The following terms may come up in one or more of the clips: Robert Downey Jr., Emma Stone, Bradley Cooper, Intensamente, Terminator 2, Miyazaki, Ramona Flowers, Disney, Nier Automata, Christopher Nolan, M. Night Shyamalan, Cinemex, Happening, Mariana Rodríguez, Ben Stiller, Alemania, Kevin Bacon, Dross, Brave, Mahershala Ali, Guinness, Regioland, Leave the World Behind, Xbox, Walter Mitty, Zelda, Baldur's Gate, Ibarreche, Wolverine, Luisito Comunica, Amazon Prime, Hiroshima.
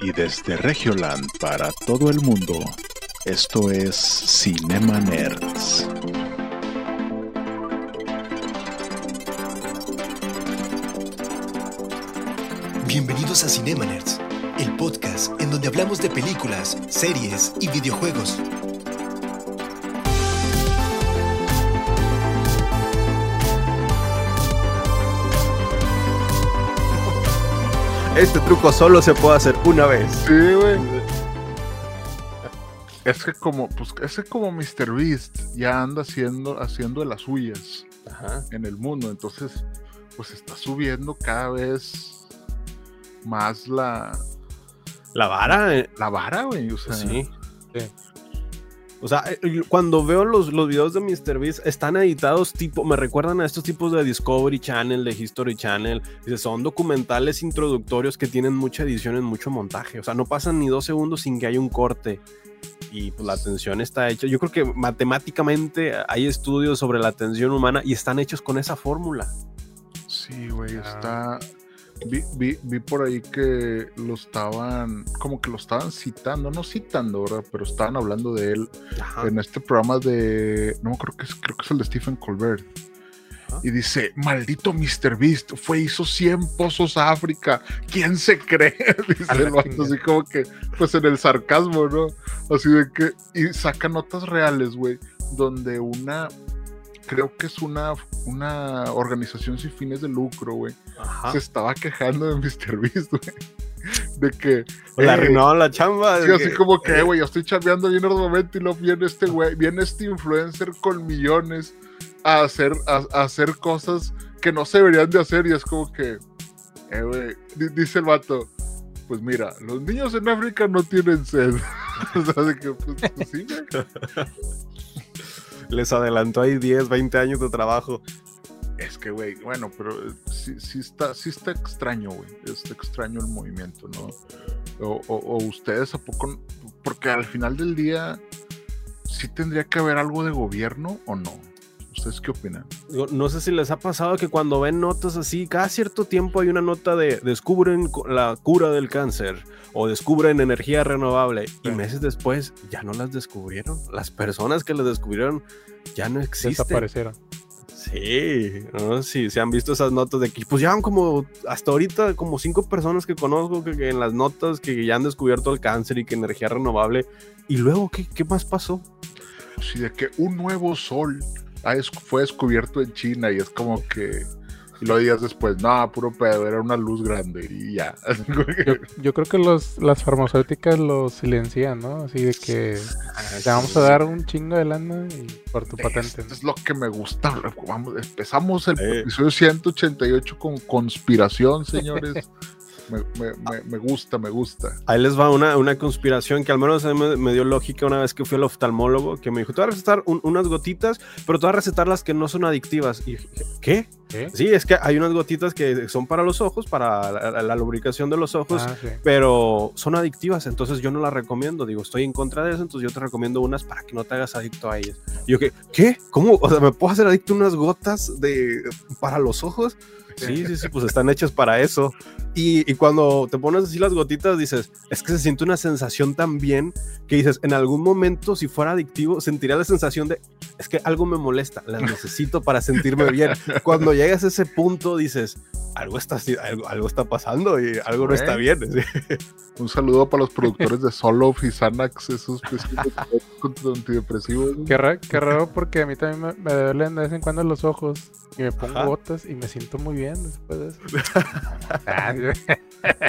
y desde Regioland para todo el mundo, esto es Cinema Nerds. Bienvenidos a Cinema Nerds, el podcast en donde hablamos de películas, series y videojuegos. Este truco solo se puede hacer una vez. Sí, güey. Es que como MrBeast ya anda haciendo las suyas. Ajá. En el mundo, entonces pues está subiendo cada vez más la vara. La vara, güey, o sea. Sí. O sea, cuando veo los videos de MrBeast, están editados tipo, me recuerdan a estos tipos de Discovery Channel, de History Channel. Son documentales introductorios que tienen mucha edición y mucho montaje. O sea, no pasan ni 2 segundos sin que haya un corte. Y pues la atención está hecha. Yo creo que matemáticamente hay estudios sobre la atención humana y están hechos con esa fórmula. Sí, güey, está... Vi por ahí que lo estaban citando, no citando, ¿verdad? Pero estaban hablando de él. Ajá. En este programa de, no, creo que es el de Stephen Colbert. Ajá. Y dice, maldito MrBeast, hizo 100 pozos a África, ¿quién se cree? Dice el vato, así como que, pues en el sarcasmo, ¿no? Así de que, y saca notas reales, güey, donde creo que es una organización sin fines de lucro, güey. Se estaba quejando de MrBeast, güey. De que... la arruinó la chamba. Sí, así que, como que, güey, yo estoy chambeando bien en el momento y luego viene este güey, viene este influencer con millones a hacer cosas que no se deberían de hacer. Y es como que, güey, dice el vato, pues mira, los niños en África no tienen sed. O sea, de que, pues sí, güey. Les adelantó ahí 10, 20 años de trabajo. Es que, güey, bueno, pero sí está extraño, güey. Está extraño el movimiento, ¿no? O ustedes, ¿a poco? Porque al final del día, ¿sí tendría que haber algo de gobierno o no? ¿Ustedes qué opinan? Digo, no sé si les ha pasado que cuando ven notas así, cada cierto tiempo hay una nota de descubren la cura del cáncer o descubren energía renovable. Sí. Y meses después ya no las descubrieron. Las personas que las descubrieron ya no existen. Desaparecieron. Sí, ¿no? Sí, se han visto esas notas de que pues ya van como, hasta ahorita, como 5 personas que conozco que en las notas que ya han descubierto el cáncer y que energía renovable. Y luego, ¿qué más pasó? Sí, de que un nuevo sol fue descubierto en China y es como que lo días después, no, puro pedo, era una luz grande y ya. Yo creo que las farmacéuticas lo silencian, ¿no? Así de que te vamos a dar un chingo de lana y por tu patente. Esto es lo que me gusta. Vamos, empezamos el episodio 188 con conspiración, señores. Me gusta. Ahí les va una conspiración que al menos a mí me dio lógica una vez que fui al oftalmólogo, que me dijo, te voy a recetar unas gotitas, pero te voy a recetar las que no son adictivas. Y dije, ¿qué? Sí, es que hay unas gotitas que son para los ojos, para la lubricación de los ojos, sí, pero son adictivas, entonces yo no las recomiendo. Digo, estoy en contra de eso, entonces yo te recomiendo unas para que no te hagas adicto a ellas. Y yo, ¿qué? ¿Cómo? O sea, ¿me puedo hacer adicto a unas gotas para los ojos? Sí, pues están hechas para eso. Y cuando te pones así las gotitas, dices, es que se siente una sensación tan bien que dices, en algún momento, si fuera adictivo, sentiría la sensación de, es que algo me molesta, la necesito para sentirme bien. Cuando llegas a ese punto, dices, algo está pasando y algo no está bien. ¿Sí? Un saludo para los productores de Solof y Xanax, esos que son contra antidepresivos. Qué raro, porque a mí también me duelen de vez en cuando los ojos y me pongo botas y me siento muy bien después de eso.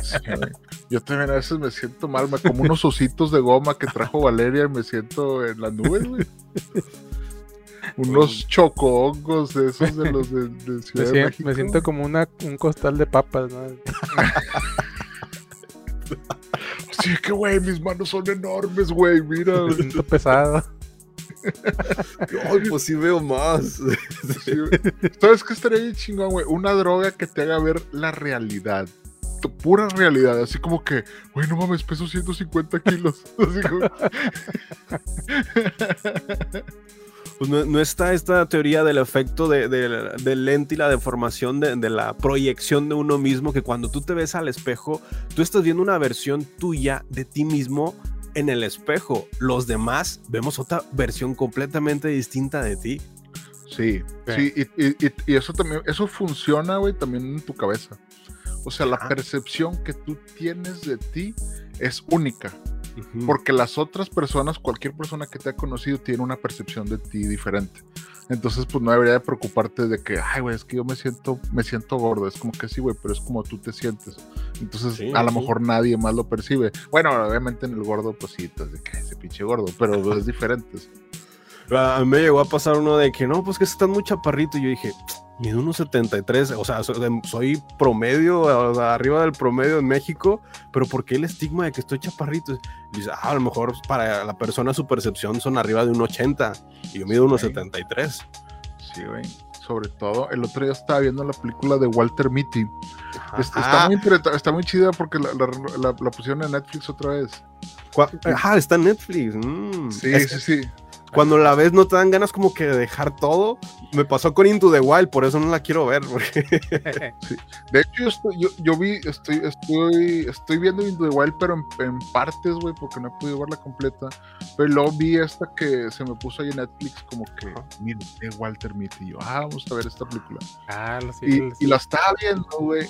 Sí, yo también a veces me siento mal, me como unos ositos de goma que trajo Valeria y me siento en las nubes, güey. Unos chocohongos de esos de los de Ciudad de México. Me siento como un costal de papas, ¿no? Así que, güey, mis manos son enormes, güey, mira. Me siento pesado. Ay, pues sí veo más. Sí. ¿Sabes qué estaría bien chingón, güey? Una droga que te haga ver la realidad. Pura realidad, así como que, güey, no mames, peso 150 kilos. Así como... pues no está esta teoría del efecto del lente y la deformación de la proyección de uno mismo, que cuando tú te ves al espejo, tú estás viendo una versión tuya de ti mismo en el espejo. Los demás vemos otra versión completamente distinta de ti. Sí, sí, y eso también, eso funciona, güey, también en tu cabeza. O sea, la percepción que tú tienes de ti es única. Uh-huh. Porque las otras personas, cualquier persona que te ha conocido tiene una percepción de ti diferente. Entonces, pues no debería de preocuparte de que, ay, güey, es que yo me siento gordo. Es como que sí, güey, pero es como tú te sientes. Entonces, sí, a lo mejor nadie más lo percibe. Bueno, obviamente en el gordo, pues sí, estás de que ese pinche gordo, pero pues, es diferente. A mí me llegó a pasar uno de que, no, pues que estás muy chaparrito. Y yo dije, mido unos 73, o sea, soy promedio, o sea, arriba del promedio en México, pero ¿por qué el estigma de que estoy chaparrito? Y dice, a lo mejor para la persona su percepción son arriba de un 80, y yo mido unos 73. Sí, güey. Sobre todo, el otro día estaba viendo la película de Walter Mitty. Está muy chida porque la pusieron en Netflix otra vez. Está en Netflix. Sí. Cuando la ves no te dan ganas como que de dejar todo. Me pasó con Into the Wild, por eso no la quiero ver. Sí. De hecho, estoy viendo Into the Wild, pero en partes, güey, porque no he podido verla completa. Pero luego vi esta que se me puso ahí en Netflix, como que, mira, es Walter Mitty. Y yo, vamos a ver esta película. Y la estaba viendo, güey.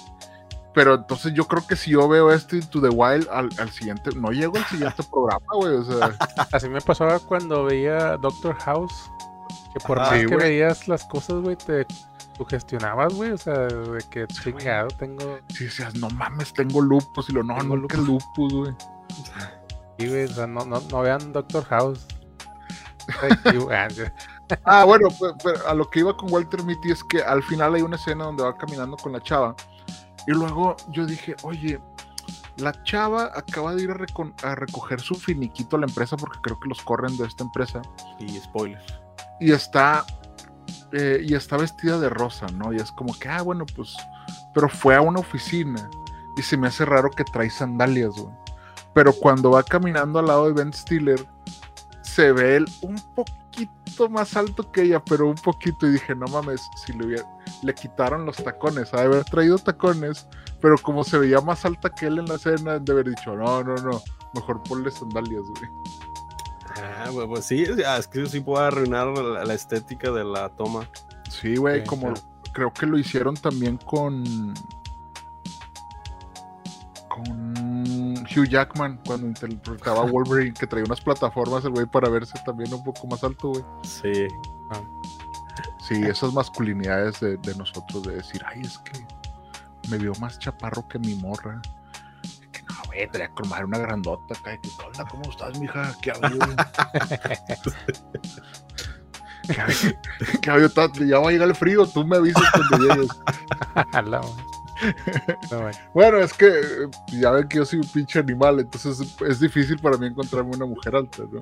Pero entonces yo creo que si yo veo esto Into the Wild, al siguiente, no llego al siguiente programa, güey, o sea. Así me pasaba cuando veía Doctor House, que por más que veías las cosas, güey, te sugestionabas, güey, o sea, de que chingado, tengo... Sí, decías, no mames, tengo lupus, y lo no, no, que lupus, güey. Sí, güey, o sea, no vean Doctor House. Bueno, pero a lo que iba con Walter Mitty es que al final hay una escena donde va caminando con la chava, y luego yo dije, oye, la chava acaba de ir a recoger su finiquito a la empresa, porque creo que los corren de esta empresa. Y spoilers. Y está vestida de rosa, ¿no? Y es como que, bueno, pues... Pero fue a una oficina. Y se me hace raro que trae sandalias, güey. Pero cuando va caminando al lado de Ben Stiller, se ve él un poquito más alto que ella, pero un poquito. Y dije, no mames, si le quitaron los tacones, ha de haber traído tacones, pero como se veía más alta que él en la escena, de haber dicho, no, mejor ponle sandalias, güey. Pues sí, es que sí puede arruinar la estética de la toma. Sí, güey, okay, como claro. Creo que lo hicieron también con Hugh Jackman, cuando interpretaba a Wolverine, que traía unas plataformas el güey para verse también un poco más alto, güey. Sí. Sí, esas masculinidades de nosotros, de decir, ay, es que me vio más chaparro que mi morra. Es que no, güey, te voy a cromar una grandota acá. ¿Cómo estás, mija? ¿Qué hago? ¿Qué hago? Ya va a llegar el frío, tú me avisas cuando llegues. Bueno, es que ya ven que yo soy un pinche animal, entonces es difícil para mí encontrarme una mujer alta, ¿no?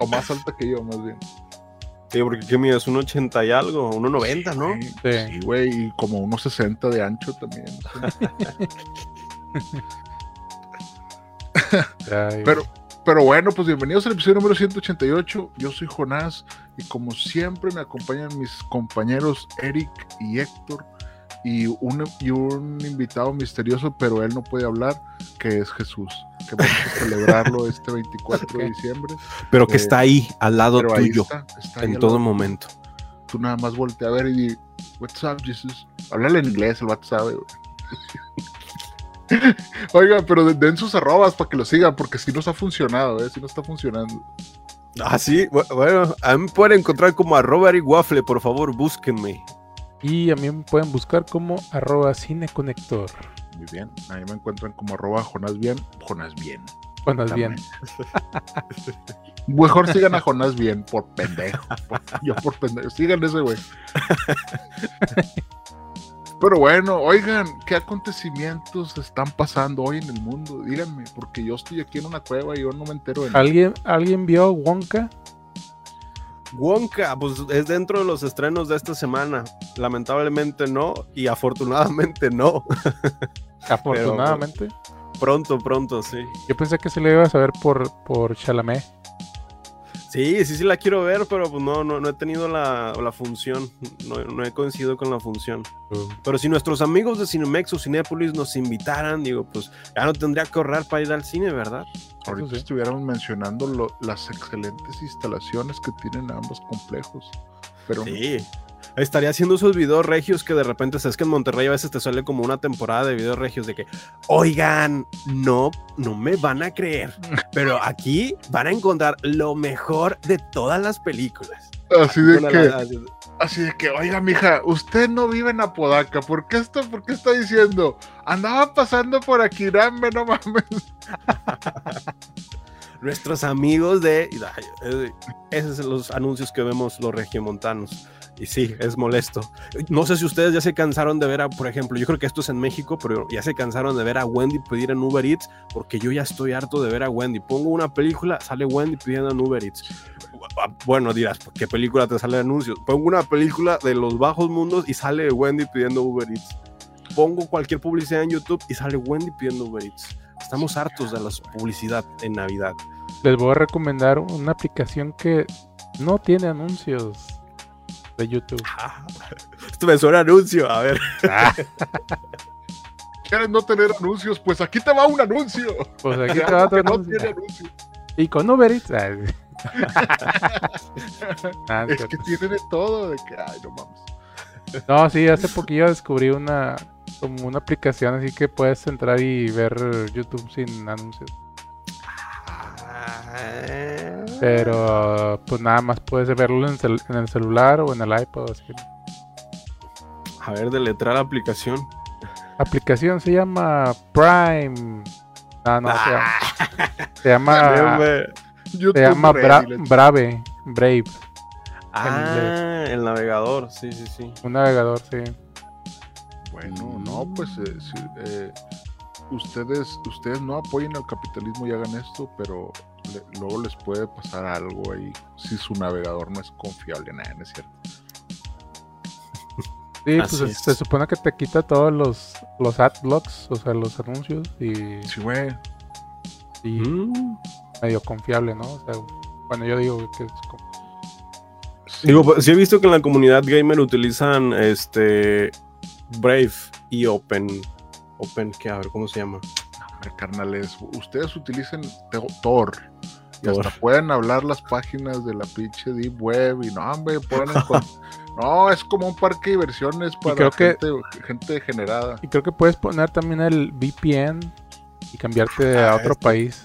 O más alta que yo, más bien. Sí, porque ¿qué mides? ¿Un 80 y algo? ¿Un 90, no? Sí, güey, y como unos 60 de ancho también. ¿Sí? Pero bueno, pues bienvenidos al episodio número 188. Yo soy Jonás y como siempre me acompañan mis compañeros Eric y Héctor y un invitado misterioso, pero él no puede hablar, que es Jesús, que vamos a celebrarlo este 24 de diciembre. Pero que está ahí, al lado tuyo, está en todo momento. Tú nada más voltea a ver y di, what's up, Jesus? Háblale en inglés, el WhatsApp. Oigan, pero den sus arrobas para que lo sigan, porque sí nos ha funcionado, sí nos está funcionando. Sí, bueno, a mí me pueden encontrar como @eriwaffle, por favor, búsquenme. Y a mí me pueden buscar como @cineconector. Muy bien, a mí me encuentran como @JonásBien. Mejor sigan a Jonás Bien, por pendejo. Sigan ese güey. Pero bueno, oigan, ¿qué acontecimientos están pasando hoy en el mundo? Díganme, porque yo estoy aquí en una cueva y yo no me entero de nada. ¿Alguien vio Wonka? Wonka, pues es dentro de los estrenos de esta semana. Lamentablemente no, y afortunadamente no. ¿Afortunadamente? Pero pronto, sí. Yo pensé que se lo ibas a ver por Chalamet. Sí, sí, sí la quiero ver, pero pues no he tenido la función, no he coincidido con la función. Pero si nuestros amigos de Cinemex o Cinépolis nos invitaran, digo, pues ya no tendría que ahorrar para ir al cine, ¿verdad? Ahorita sí estuviéramos mencionando las excelentes instalaciones que tienen ambos complejos. Pero sí, estaría haciendo esos videos regios que de repente, sabes que en Monterrey a veces te sale como una temporada de videos regios de que, oigan, no me van a creer, pero aquí van a encontrar lo mejor de todas las películas. Así de que, oiga, mija, usted no vive en Apodaca, ¿por qué está diciendo? Andaba pasando por aquí, dame, no mames. Nuestros amigos de... Esos son los anuncios que vemos los regiomontanos. Y sí, es molesto. No sé si ustedes ya se cansaron de ver a, por ejemplo, yo creo que esto es en México, pero ya se cansaron de ver a Wendy pedir en Uber Eats, porque yo ya estoy harto de ver a Wendy. Pongo una película, sale Wendy pidiendo en Uber Eats. Bueno, dirás, ¿qué película te sale de anuncios? Pongo una película de los bajos mundos y sale Wendy pidiendo Uber Eats. Pongo cualquier publicidad en YouTube y sale Wendy pidiendo Uber Eats. Estamos hartos de la publicidad en Navidad. Les voy a recomendar una aplicación que no tiene anuncios. De YouTube. Esto me suena anuncio, a ver. ¿Quieres no tener anuncios? Pues aquí te va un anuncio. Pues aquí te va otro anuncio. No tiene anuncio. Y con Uber Eats. Es que tiene de todo, de que ay, no mames. No, sí, hace poquillo descubrí como una aplicación así que puedes entrar y ver YouTube sin anuncios. Pero pues nada más puedes verlo en el celular o en el iPod, así. A ver, deletrear la aplicación. Aplicación se llama Prime. Se llama Brave. Ah, el navegador, sí. Un navegador, sí. Bueno, no, pues ustedes no apoyen al capitalismo y hagan esto, pero luego les puede pasar algo ahí si su navegador no es confiable, nada, ¿no es cierto? Sí, pues es. Se supone que te quita todos los adblocks, o sea, los anuncios y... Sí, güey. Y medio confiable, ¿no? O sea, bueno, yo digo que es como... Sí. Digo, sí he visto que en la comunidad gamer utilizan Brave y Open, que a ver, ¿cómo se llama? No, carnales, ustedes utilicen Tor. Y hasta pueden hablar las páginas de la pinche Deep Web. Y no, hombre, pueden no, es como un parque de diversiones para gente degenerada. Y creo que puedes poner también el VPN y cambiarte a otro país.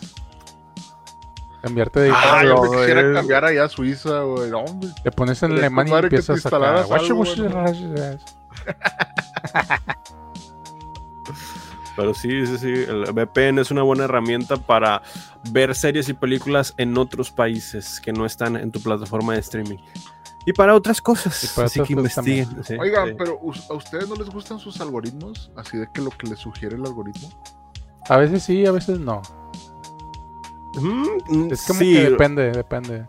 Cambiarte de... yo me quisiera cambiar allá a Suiza, güey. No, hombre. Te pones en Alemania y empiezas a sacar. Pero sí, el VPN es una buena herramienta para ver series y películas en otros países que no están en tu plataforma de streaming. Y para otras cosas, para así que investiguen. Sí, oigan, pero ¿a ustedes no les gustan sus algoritmos? Así de que lo que les sugiere el algoritmo. A veces sí, a veces no. Es como que depende.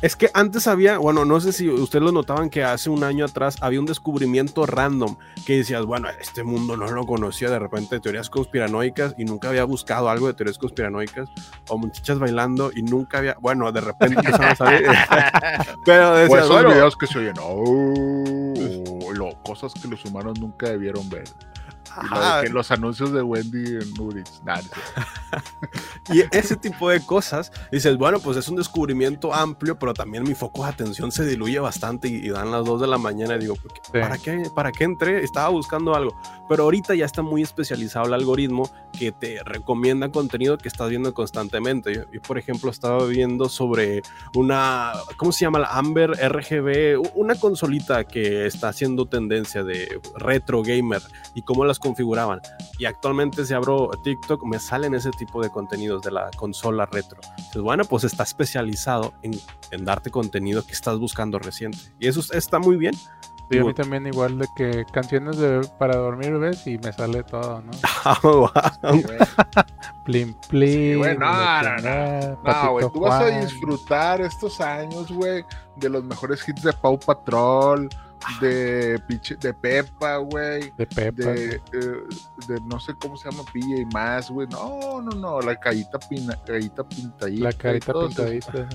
Es que antes había, bueno, no sé si ustedes lo notaban, que hace un año atrás había un descubrimiento random que decías, bueno, este mundo no lo conocía, de repente teorías conspiranoicas y nunca había buscado algo de teorías conspiranoicas, o muchachas bailando y nunca había, bueno, de repente empezamos a ver. Pero decías, pues esos videos que se oyen, cosas que los humanos nunca debieron ver. Que los anuncios de Wendy en Uber Eats. Y ese tipo de cosas, dices, bueno, pues es un descubrimiento amplio, pero también mi foco de atención se diluye bastante y dan las 2 de la mañana y digo, ¿para qué entré? Estaba buscando algo. Pero ahorita ya está muy especializado el algoritmo que te recomienda contenido que estás viendo constantemente. Yo por ejemplo, estaba viendo sobre una, ¿cómo se llama? La Amber RGB, una consolita que está haciendo tendencia de retro gamer y cómo las configuraban, y actualmente si abro TikTok me salen ese tipo de contenidos de la consola retro. Entonces, bueno, pues está especializado en darte contenido que estás buscando reciente, y eso está muy bien. Sí, a mí también igual, de que canciones para dormir, ves, y me sale todo, ¿no? Plim, plim. Sí, güey, no, güey, tú vas a disfrutar estos años, güey, de los mejores hits de Paw Patrol, de Pepa, güey. De Pepa. De no sé cómo se llama, Pilla y más, güey. No, la carita pintadita. La carita pintadita.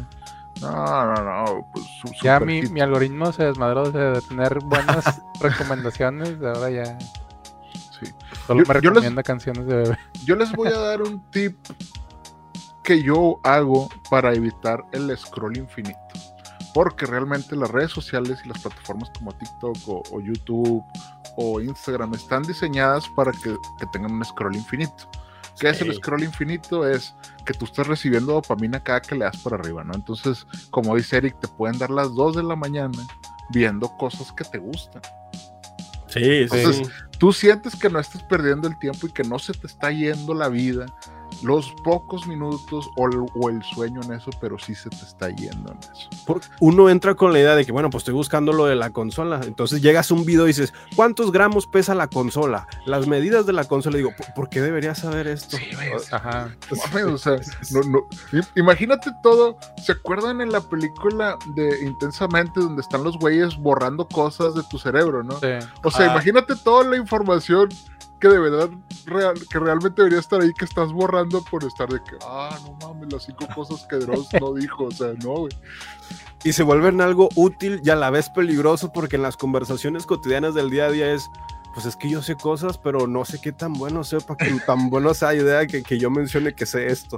No, pues ya mi algoritmo se desmadró de tener buenas recomendaciones, de ahora ya. Sí. Solo me recomienda canciones de bebé. Yo les voy a dar un tip que yo hago para evitar el scroll infinito. Porque realmente las redes sociales y las plataformas como TikTok o YouTube o Instagram están diseñadas para que tengan un scroll infinito. ¿Qué es el scroll infinito? Es que tú estás recibiendo dopamina cada que le das para arriba, ¿no? Entonces, como dice Eric, te pueden dar las 2 de la mañana viendo cosas que te gustan. Sí, entonces, sí. Tú sientes que no estás perdiendo el tiempo y que no se te está yendo la vida, los pocos minutos o el sueño en eso, pero sí se te está yendo en eso. Uno entra con la idea de que, bueno, pues estoy buscando lo de la consola, entonces llegas a un video y dices, ¿cuántos gramos pesa la consola? Las medidas de la consola, digo, ¿por qué deberías saber esto? Sí, ajá. O sea, no. Imagínate todo, ¿se acuerdan en la película de Intensamente, donde están los güeyes borrando cosas de tu cerebro, no? Sí. O sea, imagínate toda la información que de verdad, que realmente debería estar ahí, que estás borrando por estar de que, no mames, las 5 cosas que Dross no dijo, o sea, no, güey. Y se vuelven algo útil y a la vez peligroso, porque en las conversaciones cotidianas del día a día es, pues es que yo sé cosas, pero no sé qué tan bueno sepa, que tan bueno sea idea que yo mencione que sé esto.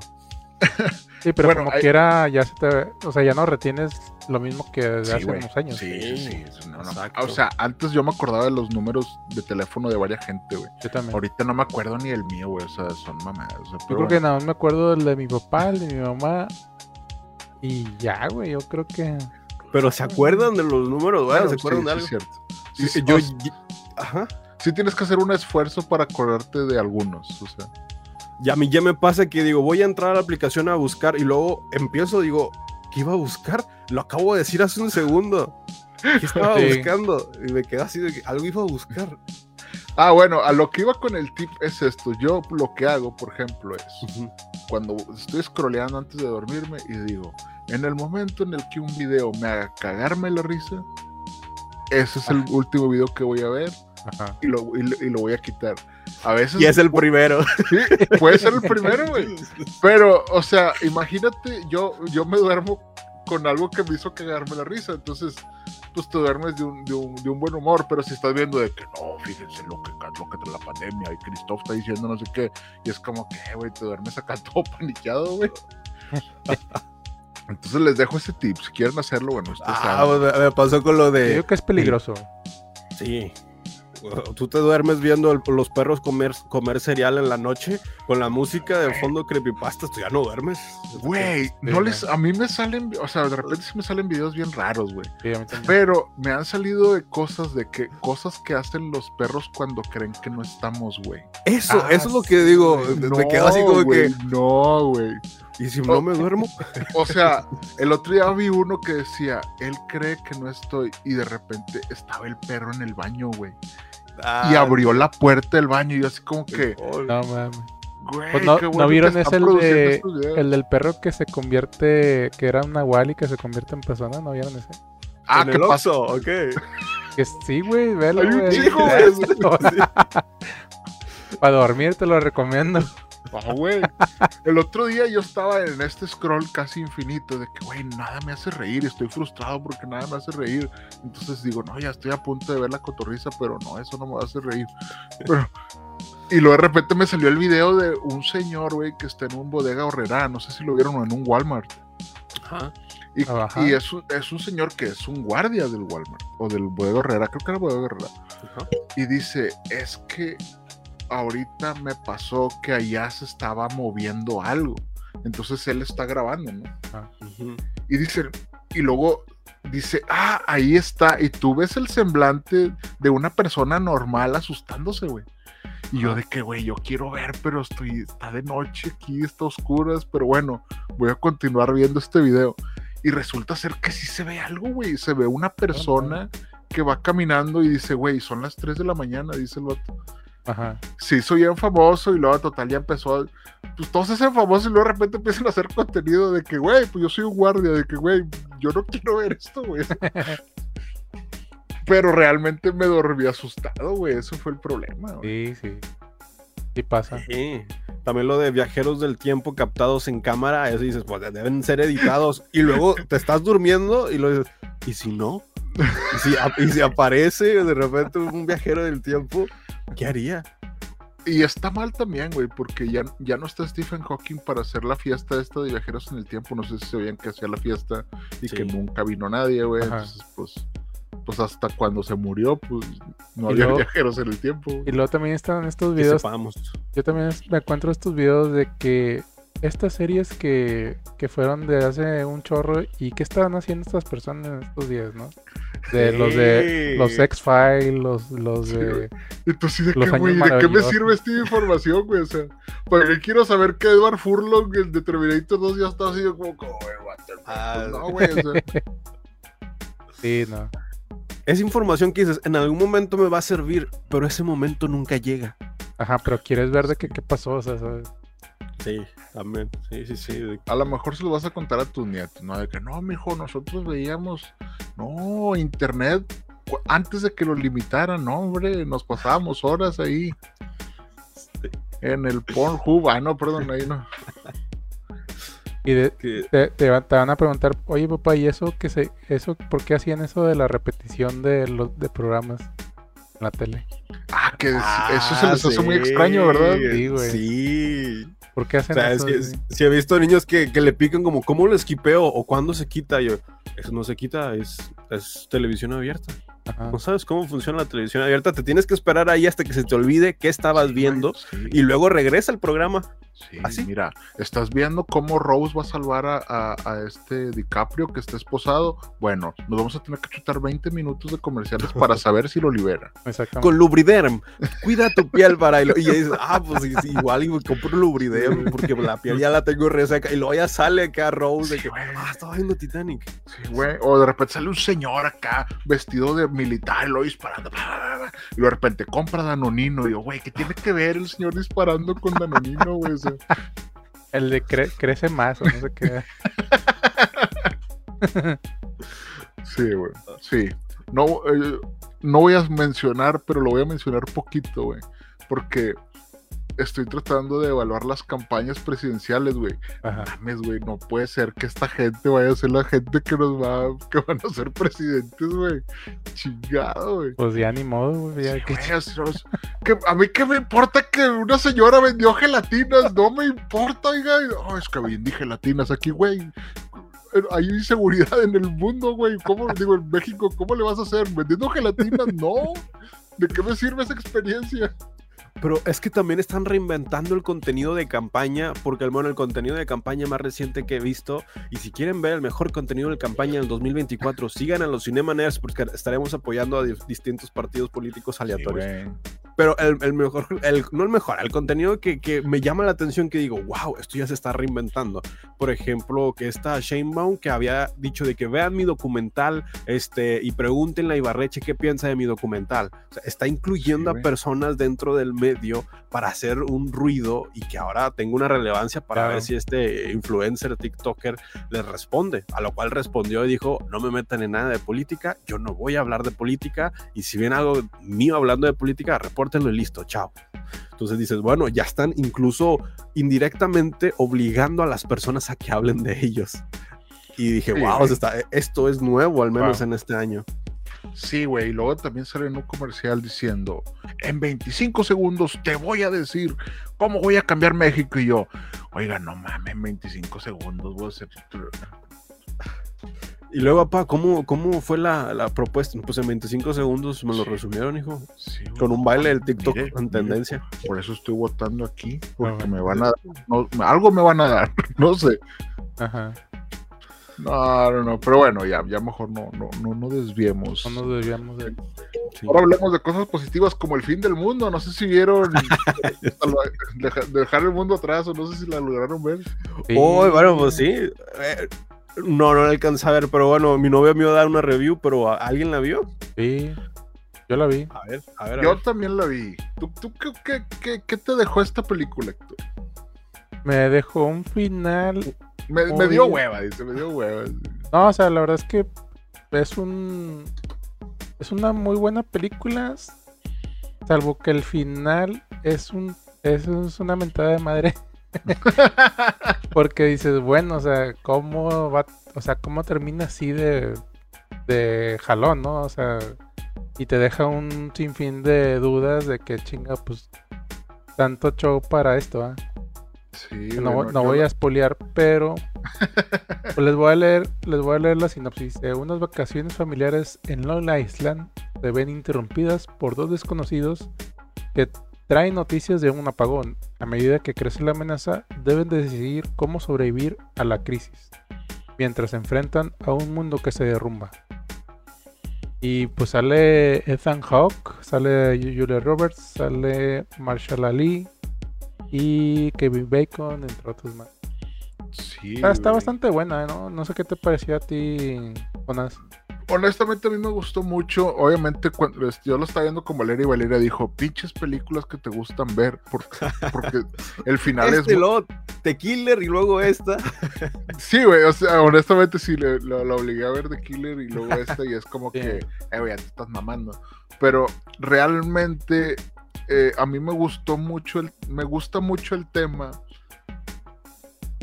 Sí, pero bueno, como quiera, ya se te, o sea, ya no retienes lo mismo que desde hace unos años. Sí. No. O sea, antes yo me acordaba de los números de teléfono de varias gente, güey. Yo también. Ahorita no me acuerdo ni el mío, güey. O sea, son mamadas. O sea, yo creo que nada más me acuerdo del de mi papá, el de mi mamá. Y ya, güey, yo creo que. Pero se acuerdan de los números, güey. Claro, se acuerdan de algo. Sí, es cierto. Ajá. Sí, tienes que hacer un esfuerzo para acordarte de algunos, o sea. Y a mí ya me pasa que digo, voy a entrar a la aplicación a buscar y luego empiezo, digo, ¿qué iba a buscar? Lo acabo de decir hace un segundo. ¿Qué estaba buscando? Y me quedé así de que algo iba a buscar. Bueno, a lo que iba con el tip es esto. Yo lo que hago, por ejemplo, es cuando estoy scrolleando antes de dormirme y digo, en el momento en el que un video me haga cagarme la risa, ese es el último video que voy a ver. Ajá. Y lo voy a quitar. A veces, y es el primero. Sí, puede ser el primero, güey. Pero, o sea, imagínate, yo me duermo con algo que me hizo cagarme la risa. Entonces, pues te duermes de un buen humor. Pero si estás viendo de que no, fíjense lo que trae la pandemia y Christoph está diciendo no sé qué. Y es como que, güey, te duermes acá todo paniqueado, güey. Entonces les dejo ese tip. Si quieren hacerlo, bueno, ustedes saben. Me pasó con lo de. Creo que es peligroso. Sí. Tú te duermes viendo los perros comer cereal en la noche con la música de fondo creepypastas, tú ya no duermes. Güey, a mí me salen, o sea, de repente sí me salen videos bien raros, güey. Sí, pero me han salido de cosas que hacen los perros cuando creen que no estamos, güey. Eso es lo que digo, me quedo así como que no, güey. ¿Y si no me duermo? O sea, el otro día vi uno que decía, él cree que no estoy, y de repente estaba el perro en el baño, güey. Y abrió la puerta del baño, y yo así como que... No, mames. Pues ¿no vieron ese el del perro que se convierte, que era un nahual y que se convierte en persona? ¿No vieron ese? ¿Qué pasó? Ok. Que sí, güey, velo, güey. Para dormir te lo recomiendo. Güey. El otro día yo estaba en este scroll casi infinito de que, güey, nada me hace reír, estoy frustrado porque nada me hace reír. Entonces digo, no, ya estoy a punto de ver la cotorriza, pero no, eso no me hace reír. Y luego de repente me salió el video de un señor, güey, que está en un Bodega Horrera, no sé si lo vieron, o en un Walmart. Ajá. Y es un señor que es un guardia del Walmart, o del Bodega Horrera, creo que era Bodega Horrera. Ajá. Y dice, es que ahorita me pasó que allá se estaba moviendo algo, entonces él está grabando, ¿no? Y dice, y luego dice, ahí está, y tú ves el semblante de una persona normal asustándose, güey. Y yo de que, güey, yo quiero ver, pero está de noche aquí, está a oscuras, pero bueno, voy a continuar viendo este video. Y resulta ser que sí se ve algo, güey, se ve una persona que va caminando y dice, güey, son las 3 de la mañana, dice el vato. Ajá. Se hizo bien famoso y luego total ya empezó pues todos se hacen famosos y luego de repente empiezan a hacer contenido de que, güey, pues yo soy un guardia, de que, güey, yo no quiero ver esto, güey. Pero realmente me dormí asustado, güey, eso fue el problema, güey. Sí, sí pasa. Sí. También lo de viajeros del tiempo captados en cámara, eso dices, pues deben ser editados. Y luego te estás durmiendo y lo dices, ¿y si no? ¿Y si aparece de repente un viajero del tiempo? ¿Qué haría? Y está mal también, güey, porque ya no está Stephen Hawking para hacer la fiesta esta de viajeros en el tiempo. No sé si se veían que hacía la fiesta y sí, que nunca vino nadie, güey. Entonces, pues hasta cuando se murió, pues no había viajeros en el tiempo. Y luego también están estos videos. Yo también me encuentro estos videos de que estas series que fueron de hace un chorro y qué estaban haciendo estas personas en estos días, ¿no? De sí, los de los X-Files, los de... Sí, entonces, ¿de qué me sirve esta información, güey? O sea, ¿para qué quiero saber que Edward Furlong, el de Terminator 2, ya está así como Walter? Pues no, güey, o sea... Sí, no. Es información que dices, en algún momento me va a servir, pero ese momento nunca llega. Ajá, pero quieres ver de qué pasó, o sea, ¿sabes? Sí, también, sí. A lo mejor se lo vas a contar a tus nietos, ¿no? De que, no, mijo, nosotros veíamos, no, internet, antes de que lo limitaran, no, hombre, nos pasábamos horas ahí, en el Pornhub, perdón, ahí no. Y te van a preguntar, oye, papá, ¿y eso por qué hacían eso de la repetición de programas en la tele? Eso se les hace muy extraño, ¿verdad? Sí, güey. Sí. ¿Por qué hacen eso? Si he visto niños que le pican como, ¿cómo lo esquipeo? ¿O cuándo se quita? Yo, eso no se quita, es televisión abierta. Ajá. No sabes cómo funciona la televisión abierta. Te tienes que esperar ahí hasta que se te olvide qué estabas viendo, y luego regresa al programa. Sí, ¿así? Mira, estás viendo cómo Rose va a salvar a este DiCaprio que está esposado. Bueno, nos vamos a tener que chutar 20 minutos de comerciales para saber si lo libera. Exactamente. Con Lubriderm, cuida tu piel para... Y dices, pues sí, igual y compro Lubriderm porque la piel ya la tengo reseca. Y luego ya sale acá Rose de que, estaba viendo Titanic. Sí, güey. O de repente sale un señor acá vestido de militar, lo disparando, y de repente compra Danonino. Y yo, güey, ¿qué tiene que ver el señor disparando con Danonino, güey? O sea, el de crece más, o no sé qué. Sí, güey. Sí. No voy a mencionar, pero lo voy a mencionar poquito, güey. Porque estoy tratando de evaluar las campañas presidenciales, güey. Mames, güey, no puede ser que esta gente vaya a ser la gente que van a ser presidentes, güey. Chingado, güey. Pues ya ni modo, güey. Sí, a mí qué me importa que una señora vendió gelatinas, no me importa, oiga. Es que vendí gelatinas aquí, güey. Hay inseguridad en el mundo, güey. ¿Cómo, digo, en México, cómo le vas a hacer? ¿Vendiendo gelatinas? No. ¿De qué me sirve esa experiencia? Pero es que también están reinventando el contenido de campaña, porque el contenido de campaña más reciente que he visto, y si quieren ver el mejor contenido de campaña del 2024, sigan a los Cinemaners, porque estaremos apoyando a distintos partidos políticos aleatorios. Sí, pero el contenido que me llama la atención, que digo, wow, esto ya se está reinventando. Por ejemplo, que está Shanebaum, que había dicho de que vean mi documental, y pregúntenle a Ibarreche qué piensa de mi documental. O sea, está incluyendo a personas dentro del medio para hacer un ruido y que ahora tenga una relevancia para ver si este influencer, TikToker, les responde. A lo cual respondió y dijo, no me metan en nada de política, yo no voy a hablar de política, y si ven algo mío hablando de política, repórtenlo y listo, chao. Entonces dices, bueno, ya están incluso indirectamente obligando a las personas a que hablen de ellos. Y dije, wow, esto es nuevo, al menos en este año. Sí, güey, y luego también sale en un comercial diciendo, en 25 segundos te voy a decir cómo voy a cambiar México, y yo, oiga, no mames, en 25 segundos voy a ser... Y luego, papá, ¿cómo fue la propuesta? Pues en 25 segundos me lo resumieron, hijo. Sí, con un baile del TikTok en tendencia. Por eso estoy votando aquí, porque me van a dar, algo me van a dar, no sé. Ajá. No, pero bueno, ya mejor no desviemos. No nos desviamos de... Sí. Ahora hablemos de cosas positivas como el fin del mundo. No sé si vieron dejar el mundo atrás, o no sé si la lograron ver. Sí. Bueno, pues sí. No la alcancé a ver, pero bueno, mi novia me iba a dar una review, pero ¿alguien la vio? Sí, yo la vi. A ver. Yo también la vi. ¿Tú qué te dejó esta película, Héctor? Me dejó un final... Me dio hueva, dice, me dio hueva. No, o sea, la verdad es que es una muy buena película, salvo que el final Eso es una mentada de madre. Porque dices, bueno, o sea, ¿cómo va? O sea, ¿cómo termina así de jalón, no? O sea, y te deja un sinfín de dudas de que chinga, pues, tanto show para esto, ¿eh? Sí, no, bueno, no voy a spoilear, pero pues les voy a leer la sinopsis. Unas vacaciones familiares en Long Island se ven interrumpidas por dos desconocidos que traen noticias de un apagón. A medida que crece la amenaza, deben decidir cómo sobrevivir a la crisis, mientras se enfrentan a un mundo que se derrumba. Y pues sale Ethan Hawke, sale Julia Roberts, sale Mahershala Ali y Kevin Bacon, entre otros más. Sí, está bastante buena, ¿no? No sé qué te pareció a ti, Jonás. Honestamente a mí me gustó mucho. Obviamente cuando yo lo estaba viendo con Valeria, y Valeria dijo, pinches películas que te gustan ver, porque el final es... The Killer y luego esta. Sí, güey, o sea, honestamente sí, lo obligué a ver The Killer y luego esta, y es como sí, que, güey, ya te estás mamando. Pero realmente a mí me gustó mucho, me gusta mucho el tema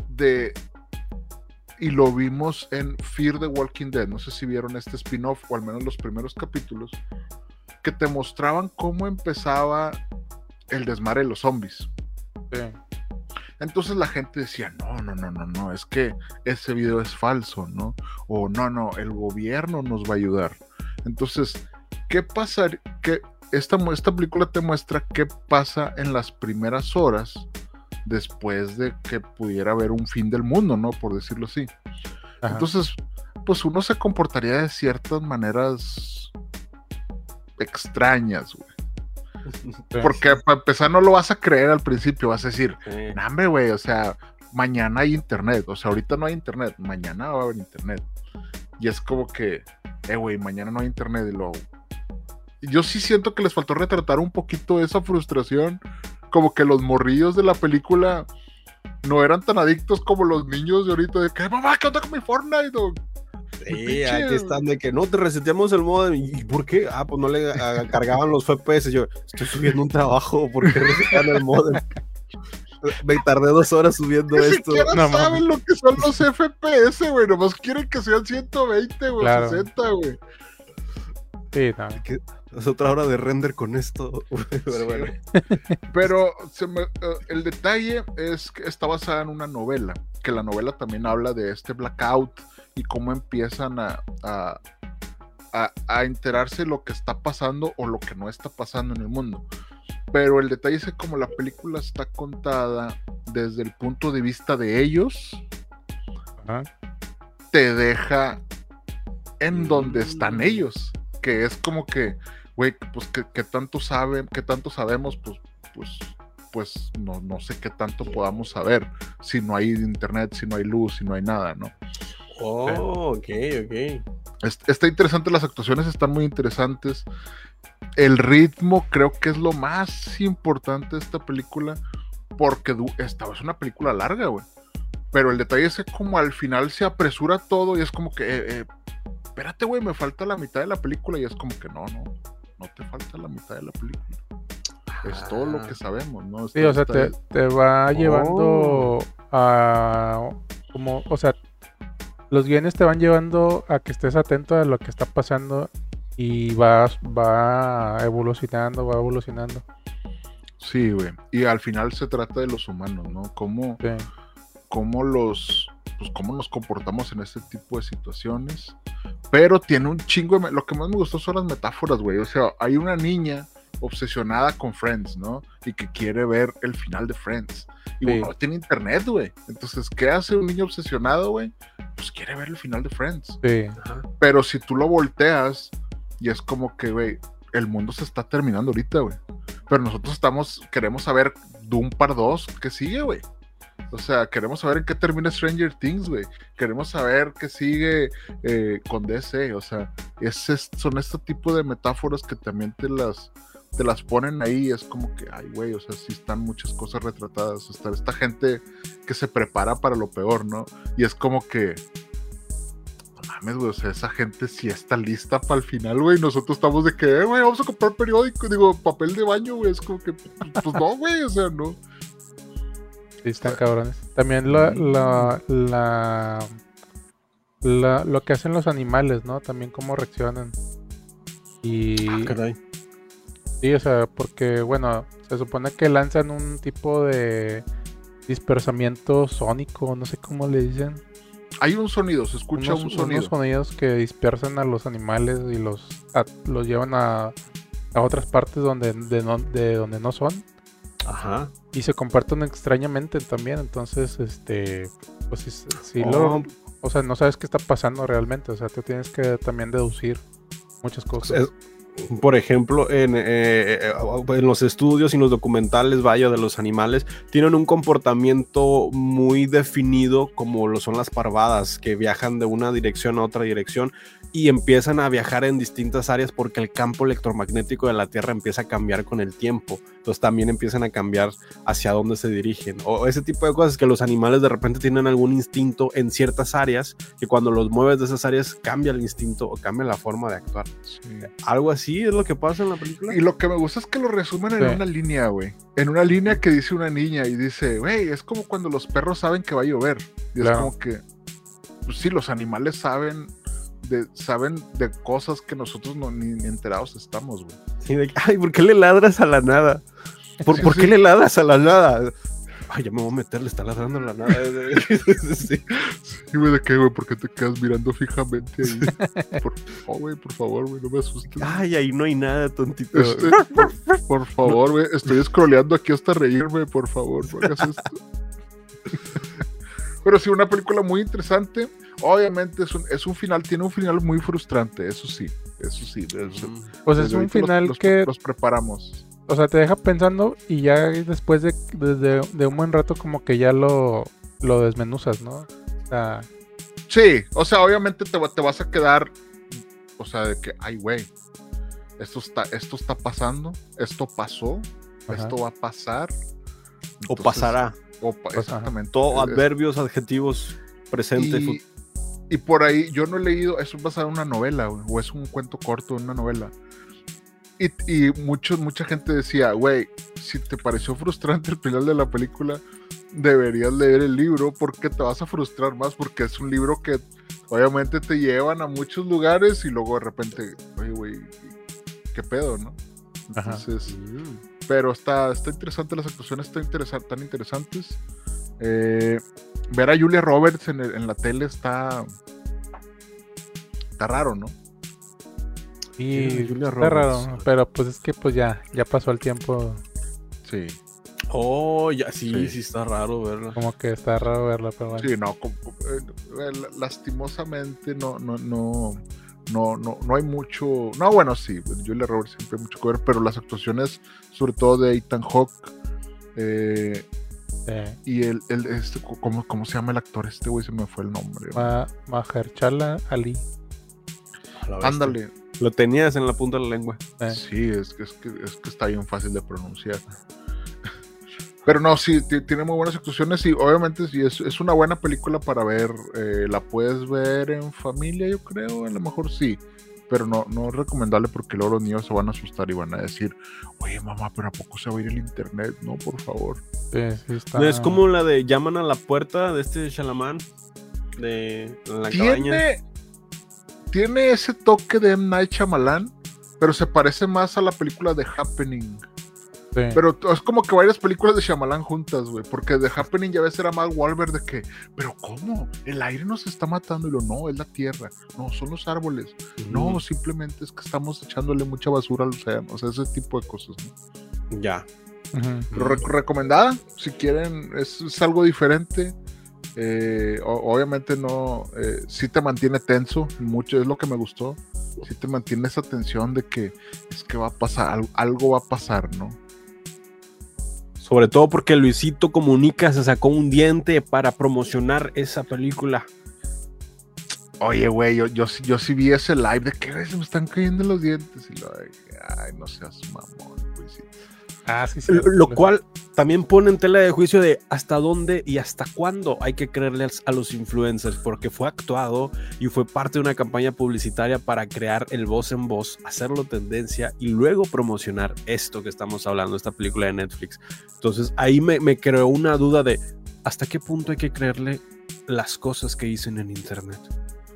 de... Y lo vimos en Fear the Walking Dead. No sé si vieron este spin-off, o al menos los primeros capítulos, que te mostraban cómo empezaba el desmadre de los zombies. Sí. Entonces la gente decía, no, es que ese video es falso, ¿no? O no, el gobierno nos va a ayudar. Entonces, ¿qué pasa? Que esta película te muestra qué pasa en las primeras horas después de que pudiera haber un fin del mundo, ¿no? Por decirlo así. Ajá. Entonces, pues uno se comportaría de ciertas maneras extrañas, güey. Porque para empezar no lo vas a creer al principio, vas a decir, hombre, güey, o sea, mañana hay internet, o sea, ahorita no hay internet, mañana va a haber internet. Y es como que, güey, mañana no hay internet. Y luego, yo sí siento que les faltó retratar un poquito esa frustración. Como que los morrillos de la película no eran tan adictos como los niños de ahorita, de que, mamá, ¿qué onda con mi Fortnite? Sí, aquí están de que, no, te reseteamos el modem. ¿Y por qué? Ah, pues no le cargaban los FPS. Yo, estoy subiendo un trabajo, ¿por qué resetean el modem? Me tardé 2 horas subiendo esto. Ni siquiera saben lo que son los FPS, güey. Nomás quieren que sean 120, güey, claro. 60, güey. Sí, no. Es otra hora de render con esto. Pero, sí, bueno. Pero el detalle es que está basada en una novela, que la novela también habla de este blackout y cómo empiezan a enterarse lo que está pasando o lo que no está pasando en el mundo. Pero el detalle es que como la película está contada desde el punto de vista de ellos, ajá, te deja en donde están ellos, que es como que, güey, pues que tanto saben, que tanto sabemos, pues no sé qué tanto podamos saber si no hay internet, si no hay luz, si no hay nada, ¿no? Oh, ok. Está interesante, las actuaciones están muy interesantes. El ritmo creo que es lo más importante de esta película, porque esta es una película larga, güey. Pero el detalle es que como al final se apresura todo y es como que... espérate, güey, me falta la mitad de la película, y es como que no te falta la mitad de la película. Es todo lo que sabemos, ¿no? Sí, o sea, te va llevando a... como, o sea, los guiones te van llevando a que estés atento a lo que está pasando y va evolucionando, Sí, güey. Y al final se trata de los humanos, ¿no? Cómo, sí, cómo nos comportamos en este tipo de situaciones. Pero tiene un chingo de... Lo que más me gustó son las metáforas, güey. O sea, hay una niña obsesionada con Friends, ¿no? Y que quiere ver el final de Friends. Y bueno, no tiene internet, güey. Entonces, ¿qué hace un niño obsesionado, güey? Pues quiere ver el final de Friends. Sí. Pero si tú lo volteas y es como que, güey, el mundo se está terminando ahorita, güey. Pero nosotros queremos saber Doom Part 2, ¿qué sigue, güey? O sea, queremos saber en qué termina Stranger Things, güey. Queremos saber qué sigue con DC. O sea, son este tipo de metáforas que también te las ponen ahí. Es como que, ay, güey, o sea, sí están muchas cosas retratadas. Está esta gente que se prepara para lo peor, ¿no? Y es como que, mames, güey, o sea, esa gente sí está lista para el final, güey, nosotros estamos de que, güey, vamos a comprar periódico, digo, papel de baño, güey, es como que, pues no, güey, o sea, no. Sí, están cabrones. También lo que hacen los animales, ¿no? También cómo reaccionan. Y... Ah, caray. Sí, o sea, porque, bueno, se supone que lanzan un tipo de dispersamiento sónico, no sé cómo le dicen. Hay un sonido, se escucha un sonido. Unos sonidos que dispersan a los animales y los llevan a otras partes donde no son. Ajá. Y se comparten extrañamente también, entonces, pues sí, o sea, no sabes qué está pasando realmente, o sea, tú tienes que también deducir muchas cosas. Por ejemplo, en los estudios y en los documentales, vaya, de los animales, tienen un comportamiento muy definido, como lo son las parvadas, que viajan de una dirección a otra dirección y empiezan a viajar en distintas áreas porque el campo electromagnético de la Tierra empieza a cambiar con el tiempo. Entonces también empiezan a cambiar hacia dónde se dirigen, o ese tipo de cosas, que los animales de repente tienen algún instinto en ciertas áreas, que cuando los mueves de esas áreas cambia el instinto o cambia la forma de actuar. Sí. Algo así es lo que pasa en la película. Y lo que me gusta es que lo resumen en una línea, güey. En una línea que dice una niña y dice, güey, es como cuando los perros saben que va a llover. Y claro, es como que, pues sí, los animales saben de cosas que nosotros no, ni enterados estamos, güey. Sí, ay, ¿por qué le ladras a la nada? ¿Por qué le ladras a la nada? Ay, ya me voy a meter, le está ladrando a la nada. Sí, güey, ¿de qué, güey? ¿Por qué te quedas mirando fijamente ahí? Güey, por favor, güey, no me asustes. Ay, ahí no hay nada, tontito. Por favor, güey, estoy scrolleando aquí hasta reírme, por favor, no hagas esto. Pero sí, una película muy interesante. Obviamente es un final, tiene un final muy frustrante, eso sí. Pues es un final que... Los preparamos. O sea, te deja pensando y ya después de un buen rato como que ya lo desmenuzas, ¿no? O sea... Sí, o sea, obviamente te vas a quedar, o sea, de que, ay, güey, esto está pasando, esto pasó, ajá, esto va a pasar. Entonces, o pasará. Exactamente. Todo adverbios, adjetivos, presente. Y por ahí, yo no he leído, eso es basado en una novela, o es un cuento corto de una novela. Y mucha gente decía, güey, si te pareció frustrante el final de la película, deberías leer el libro porque te vas a frustrar más, porque es un libro que obviamente te llevan a muchos lugares y luego de repente, oye, güey, qué pedo, ¿no? Entonces, pero está interesante, las actuaciones tan interesantes. Ver a Julia Roberts en la tele está raro, ¿no? Sí, Julia Roberts. Raro, pero pues es que pues ya pasó el tiempo. Sí. Oh, ya sí, está raro verla. Como que está raro verla, pero bueno. Sí, no, lastimosamente no hay mucho. No, bueno, sí, Julia Roberts siempre hay mucho que ver, pero las actuaciones, sobre todo de Ethan Hawke, y el ¿cómo se llama el actor este, güey? Se me fue el nombre. Mahershala Ali. Ándale. Lo tenías en la punta de la lengua. Sí, es que está bien fácil de pronunciar. Pero no, sí, tiene muy buenas actuaciones y obviamente sí, es una buena película para ver. La puedes ver en familia, yo creo, a lo mejor sí. Pero no es recomendable porque luego los niños se van a asustar y van a decir, oye, mamá, ¿pero a poco se va a ir el internet? No, por favor. Sí está... Es como la de Llaman a la Puerta de este Shyamalan, de La Cabaña. Tiene ese toque de M. Night Shyamalan, pero se parece más a la película de Happening. Sí. Pero es como que varias películas de Shyamalan juntas, güey, porque de Happening ya ves era más Wahlberg de que, pero ¿cómo? El aire nos está matando, y lo no, es la tierra, no, son los árboles, no, simplemente es que estamos echándole mucha basura al océano, o sea, ese tipo de cosas, ¿no? Ya. Pero recomendada, si quieren, es algo diferente. Obviamente no, sí te mantiene tenso, mucho es lo que me gustó, sí te mantiene esa tensión de que es que va a pasar, algo va a pasar, ¿no? Sobre todo porque Luisito Comunica se sacó un diente para promocionar esa película. Oye, güey, yo sí vi ese live de que se me están cayendo los dientes y lo de, ay, no seas mamón, Luisito. Ah, sí, sí, lo cual también pone en tela de juicio de hasta dónde y hasta cuándo hay que creerles a los influencers, porque fue actuado y fue parte de una campaña publicitaria para crear el voz en voz, hacerlo tendencia y luego promocionar esto que estamos hablando, esta película de Netflix. Entonces ahí me creó una duda de hasta qué punto hay que creerle las cosas que dicen en internet.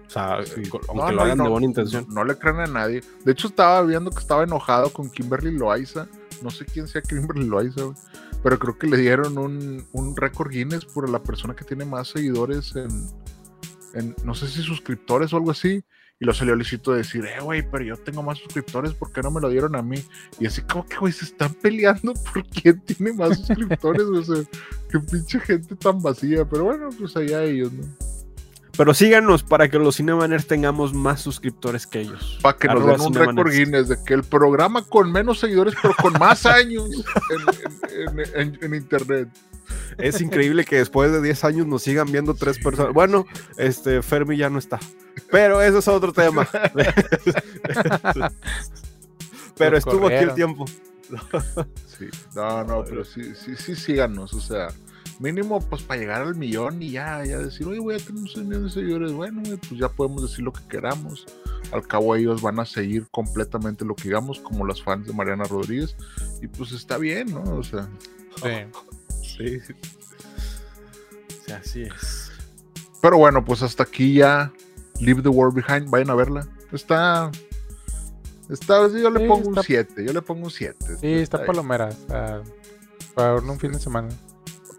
O sea, sí, aunque lo hagan de buena intención. No le creen a nadie. De hecho, estaba viendo que estaba enojado con Kimberly Loaiza. No sé quién sea Kimberly Loaiza, güey, pero creo que le dieron un récord Guinness por la persona que tiene más seguidores en no sé si suscriptores o algo así. Y lo salió Luisito de decir, güey, pero yo tengo más suscriptores, ¿por qué no me lo dieron a mí? Y así como que, güey, se están peleando por quién tiene más suscriptores. O sea, qué pinche gente tan vacía. Pero bueno, pues allá ellos, ¿no? Pero síganos para que los Cinemaners tengamos más suscriptores que ellos. Para que nos den un récord Guinness de que el programa con menos seguidores, pero con más años en internet. Es increíble que después de 10 años nos sigan viendo 3 personas. Bueno, Fermi ya no está. Pero eso es otro tema. Pero nos estuvo corrieron aquí el tiempo. Sí, no, pero sí, síganos, o sea. Mínimo, pues, para llegar al millón y ya decir, oye, voy a tener 1.000.000 de seguidores. Bueno, pues ya podemos decir lo que queramos. Al cabo ellos van a seguir completamente lo que digamos, como las fans de Mariana Rodríguez. Y pues está bien, ¿no? O sea. Sí. Sí. O sea, así es. Pero bueno, pues hasta aquí ya Leave the World Behind. Vayan a verla. Yo le pongo un 7. Yo le pongo un 7. Sí, está palomera. Para verlo un fin de semana.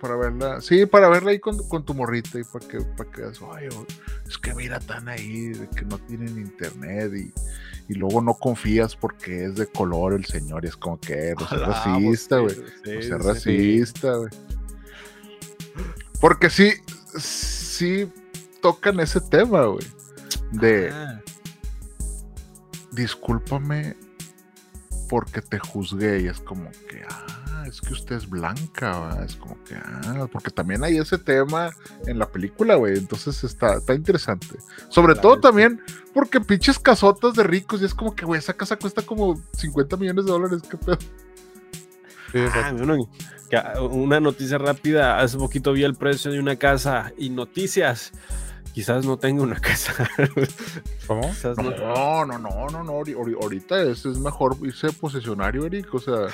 Para verla, sí, para verla ahí con tu morrita y para que ay, es que mira, tan ahí de que no tienen internet y luego no confías porque es de color el señor y es como que no sea racista, güey, porque sí tocan ese tema, güey, de discúlpame porque te juzgué y es como que es que usted es blanca, ¿verdad? Es como que, porque también hay ese tema en la película, güey, entonces está interesante, sobre todo también porque pinches casotas de ricos y es como que, güey, esa casa cuesta como $50 millones, qué pedo. Una noticia rápida, hace poquito vi el precio de una casa y noticias, quizás no tenga una casa. ¿Cómo? No. Ahorita es mejor irse posesionario, Eric. O sea,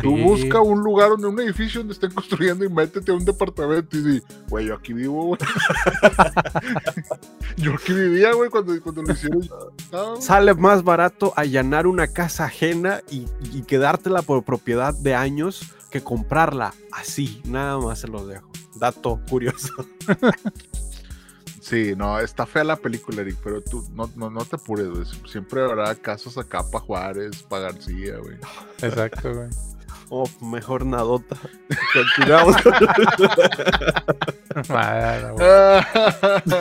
tú busca un lugar donde un edificio donde estén construyendo y métete a un departamento y di, güey, yo aquí vivo, güey. Yo aquí vivía, güey, cuando lo hicieron. Sale más barato allanar una casa ajena y quedártela por propiedad de años que comprarla así. Nada más se los dejo. Dato curioso. Sí, no, está fea la película, Eric, pero tú no te apures, güey. Siempre habrá casos acá para Juárez, para García, güey. Exacto, güey. Mejor nadota. Continuamos. Mala, güey.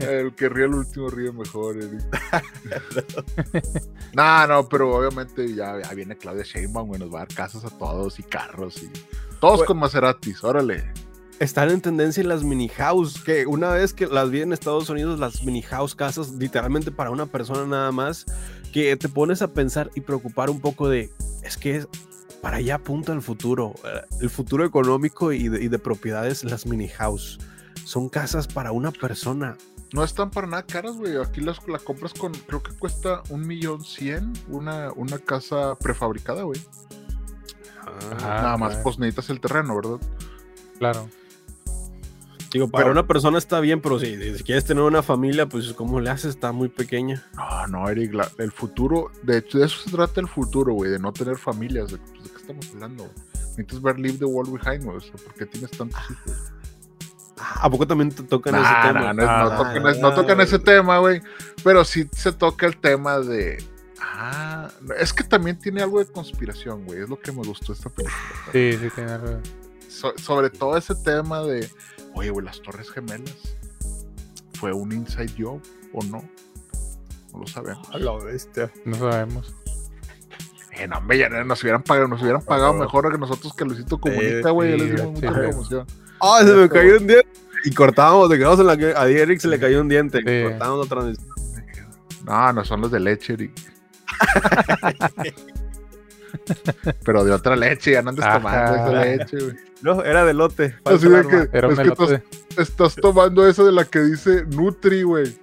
El que ríe el último ríe mejor, Eric. No, pero obviamente ya viene Claudia Sheinbaum, güey, nos va a dar casas a todos y carros y todos, güey, con Maseratis, órale. Están en tendencia las mini house, que una vez que las vi en Estados Unidos, las mini house casas, literalmente para una persona nada más, que te pones a pensar y preocupar un poco de, es que para allá apunta el futuro económico y de propiedades, las mini house. Son casas para una persona. No están para nada caras, güey. Aquí la compras con, creo que cuesta $1,100,000 una casa prefabricada, güey. Nada más, pues necesitas el terreno, ¿verdad? Claro. Digo, para una persona está bien, pero si quieres tener una familia, pues ¿cómo le haces? Está muy pequeña. No, Eric, el futuro, de hecho, de eso se trata el futuro, güey, de no tener familias, ¿de qué estamos hablando? Necesitas ver Leave the World Behind, güey, o sea, ¿por qué tienes tantos hijos? ¿A poco también te tocan ese tema? No tocan ese tema, güey, pero sí se toca el tema de... es que también tiene algo de conspiración, güey, es lo que me gustó esta película. Sí, tiene algo. Sobre todo ese tema de, oye, güey, las Torres Gemelas, ¿fue un inside job o no? No lo sabemos. A la bestia. No sabemos. No, hombre, ya nos hubieran pagado mejor que nosotros, que Luisito Comunica, güey. Ya les dimos mucha promoción. Se me cayó un diente. Y cortábamos, te quedamos en la que a Eric se le cayó un diente. Cortábamos la transmisión. No son los de leche, Eric. Pero de otra leche, ya no andes tomando esa leche, güey. No, era de lote. Así de que, era es que estás tomando eso de la que dice Nutri, güey.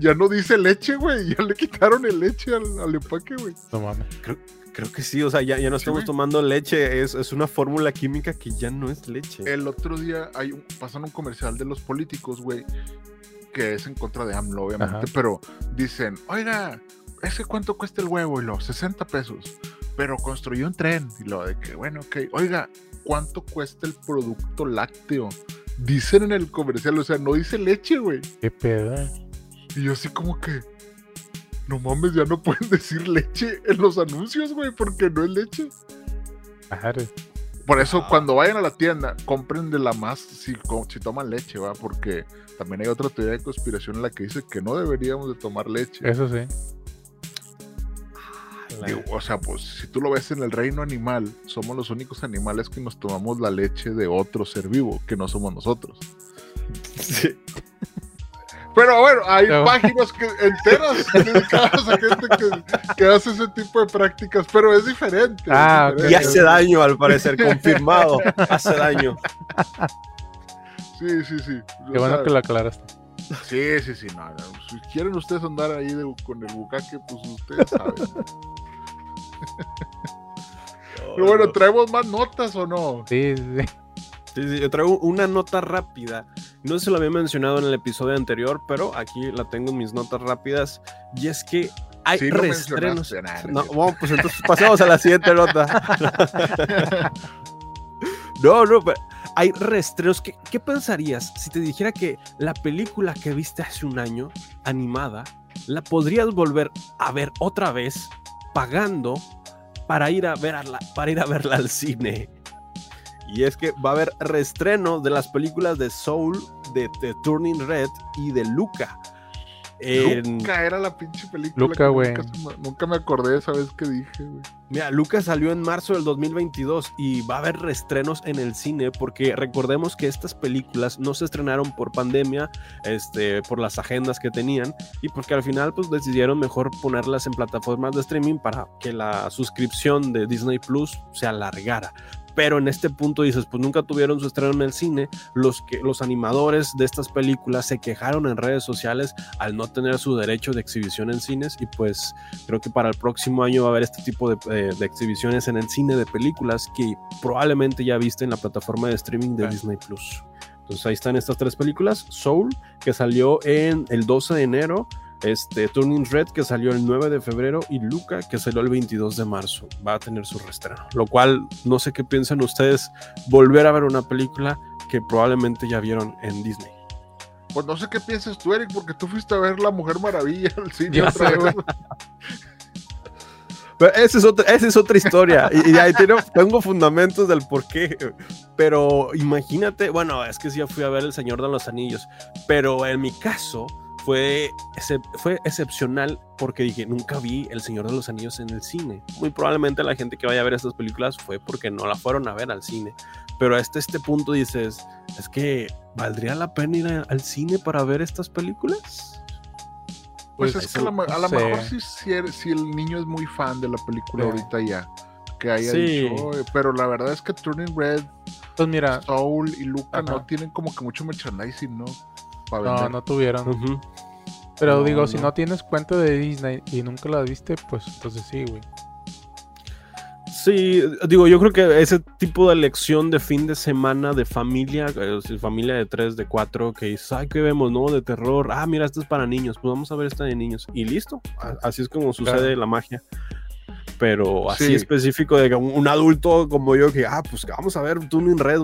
Ya no dice leche, güey. Ya le quitaron el leche al empaque, güey. No mames. Creo que sí, o sea, ya no estamos tomando leche. Es una fórmula química que ya no es leche. El otro día pasan un comercial de los políticos, güey, que es en contra de AMLO, obviamente. Ajá. Pero dicen, oiga, ¿ese cuánto cuesta el huevo? Y lo, 60 pesos. Pero construyó un tren. Y lo de que, bueno, ok. Oiga, ¿cuánto cuesta el producto lácteo? Dicen en el comercial, o sea, no dice leche, güey. Qué pedo. Y yo así como que, no mames, ya no pueden decir leche en los anuncios, güey, porque no es leche. Claro. Por eso, cuando vayan a la tienda, compren de la más si toman leche, ¿va? Porque también hay otra teoría de conspiración en la que dice que no deberíamos de tomar leche. Eso sí. Digo, o sea, pues, si tú lo ves en el reino animal, somos los únicos animales que nos tomamos la leche de otro ser vivo, que no somos nosotros. Sí. Pero bueno, hay páginas que enteras dedicadas a gente que hace ese tipo de prácticas, pero es diferente. Y hace daño, al parecer, confirmado. Hace daño. Sí. Qué bueno que lo aclaraste. Sí, no. Si quieren ustedes andar ahí con el bucaque, pues ustedes saben. Pero bueno, ¿traemos más notas o no? Sí, yo traigo una nota rápida. No se lo había mencionado en el episodio anterior, pero aquí la tengo en mis notas rápidas. Y es que hay reestrenos. No, bueno, pues entonces pasamos a la siguiente nota. No, pero hay reestrenos. ¿Qué pensarías si te dijera que la película que viste hace un año, animada, la podrías volver a ver otra vez pagando para ir a verla al cine? Y es que va a haber reestreno de las películas de Soul, de Turning Red y de Luca. Luca era la pinche película. Luca, güey. Nunca me acordé de esa vez que dije, güey. Mira, Luca salió en marzo del 2022 y va a haber reestrenos en el cine porque recordemos que estas películas no se estrenaron por pandemia, por las agendas que tenían y porque al final pues decidieron mejor ponerlas en plataformas de streaming para que la suscripción de Disney Plus se alargara. Pero en este punto dices, pues nunca tuvieron su estreno en el cine, los animadores de estas películas se quejaron en redes sociales al no tener su derecho de exhibición en cines y pues creo que para el próximo año va a haber este tipo de exhibiciones en el cine de películas que probablemente ya viste en la plataforma de streaming de Disney Plus. Entonces ahí están estas tres películas, Soul, que salió en el 12 de enero, Turning Red que salió el 9 de febrero y Luca que salió el 22 de marzo va a tener su reestreno, lo cual no sé qué piensan ustedes, volver a ver una película que probablemente ya vieron en Disney. Pues no sé qué piensas tú, Eric, porque tú fuiste a ver La Mujer Maravilla al cine otra vez. Pero esa es otra historia y ahí tengo fundamentos del por qué, pero imagínate, bueno, es que sí fui a ver El Señor de los Anillos, pero en mi caso fue excepcional porque dije, nunca vi El Señor de los Anillos en el cine. Muy probablemente la gente que vaya a ver estas películas fue porque no la fueron a ver al cine. Pero hasta este punto dices, es que ¿valdría la pena ir al cine para ver estas películas? Pues es que a lo mejor si el niño es muy fan de la película ahorita ya, que haya dicho, pero la verdad es que Turning Red, pues mira, Soul y Luca no tienen como que mucho merchandising, ¿no? No tuvieron. Uh-huh. Pero digo, si no tienes cuenta de Disney y nunca la viste, pues entonces sí, güey. Sí, digo, yo creo que ese tipo de elección de fin de semana de familia, familia de 3, de 4, que dices, ay, ¿qué vemos? No, de terror. Ah, mira, esto es para niños. Pues vamos a ver esta de niños. Y listo. Así es como sucede la magia. Pero así específico de que un adulto como yo que, pues vamos a ver Turning Red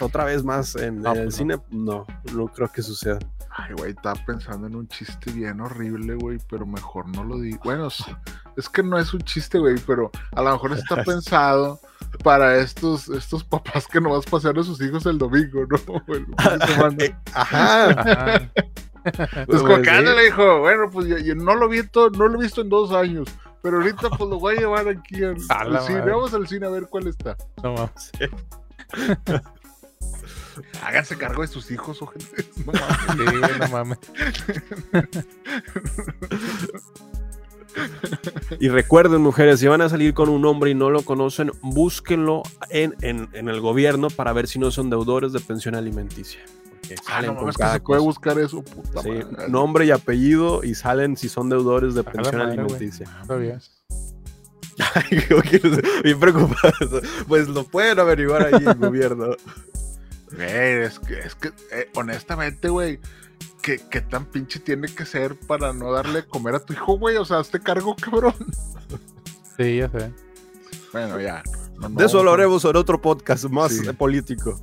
otra vez más en el cine, no creo que suceda. Ay, güey, estaba pensando en un chiste bien horrible, güey, pero mejor no lo digo. Bueno, es que no es un chiste, güey, pero a lo mejor está pensado para estos papás que nomás pasean a sus hijos el domingo, ¿no? Ajá. Pues cocando le dijo, bueno, pues yo no lo he visto en 2 años. Pero ahorita pues lo voy a llevar aquí al cine. Madre. Vamos al cine a ver cuál está. No mames. Háganse cargo de sus hijos, ojetes. No mames. Y recuerden, mujeres, si van a salir con un hombre y no lo conocen, búsquenlo en el gobierno para ver si no son deudores de pensión alimenticia. Salen no, con es que se puede buscar eso, puta sí, madre. Nombre y apellido, y salen si son deudores de pensión alimenticia. Bien preocupado. Pues lo pueden averiguar ahí el gobierno. Es que honestamente, güey, ¿qué tan pinche tiene que ser para no darle comer a tu hijo, güey? O sea, hazte cargo, cabrón. Sí, ya sé. Bueno, ya. No, de eso hablaremos en otro podcast más político.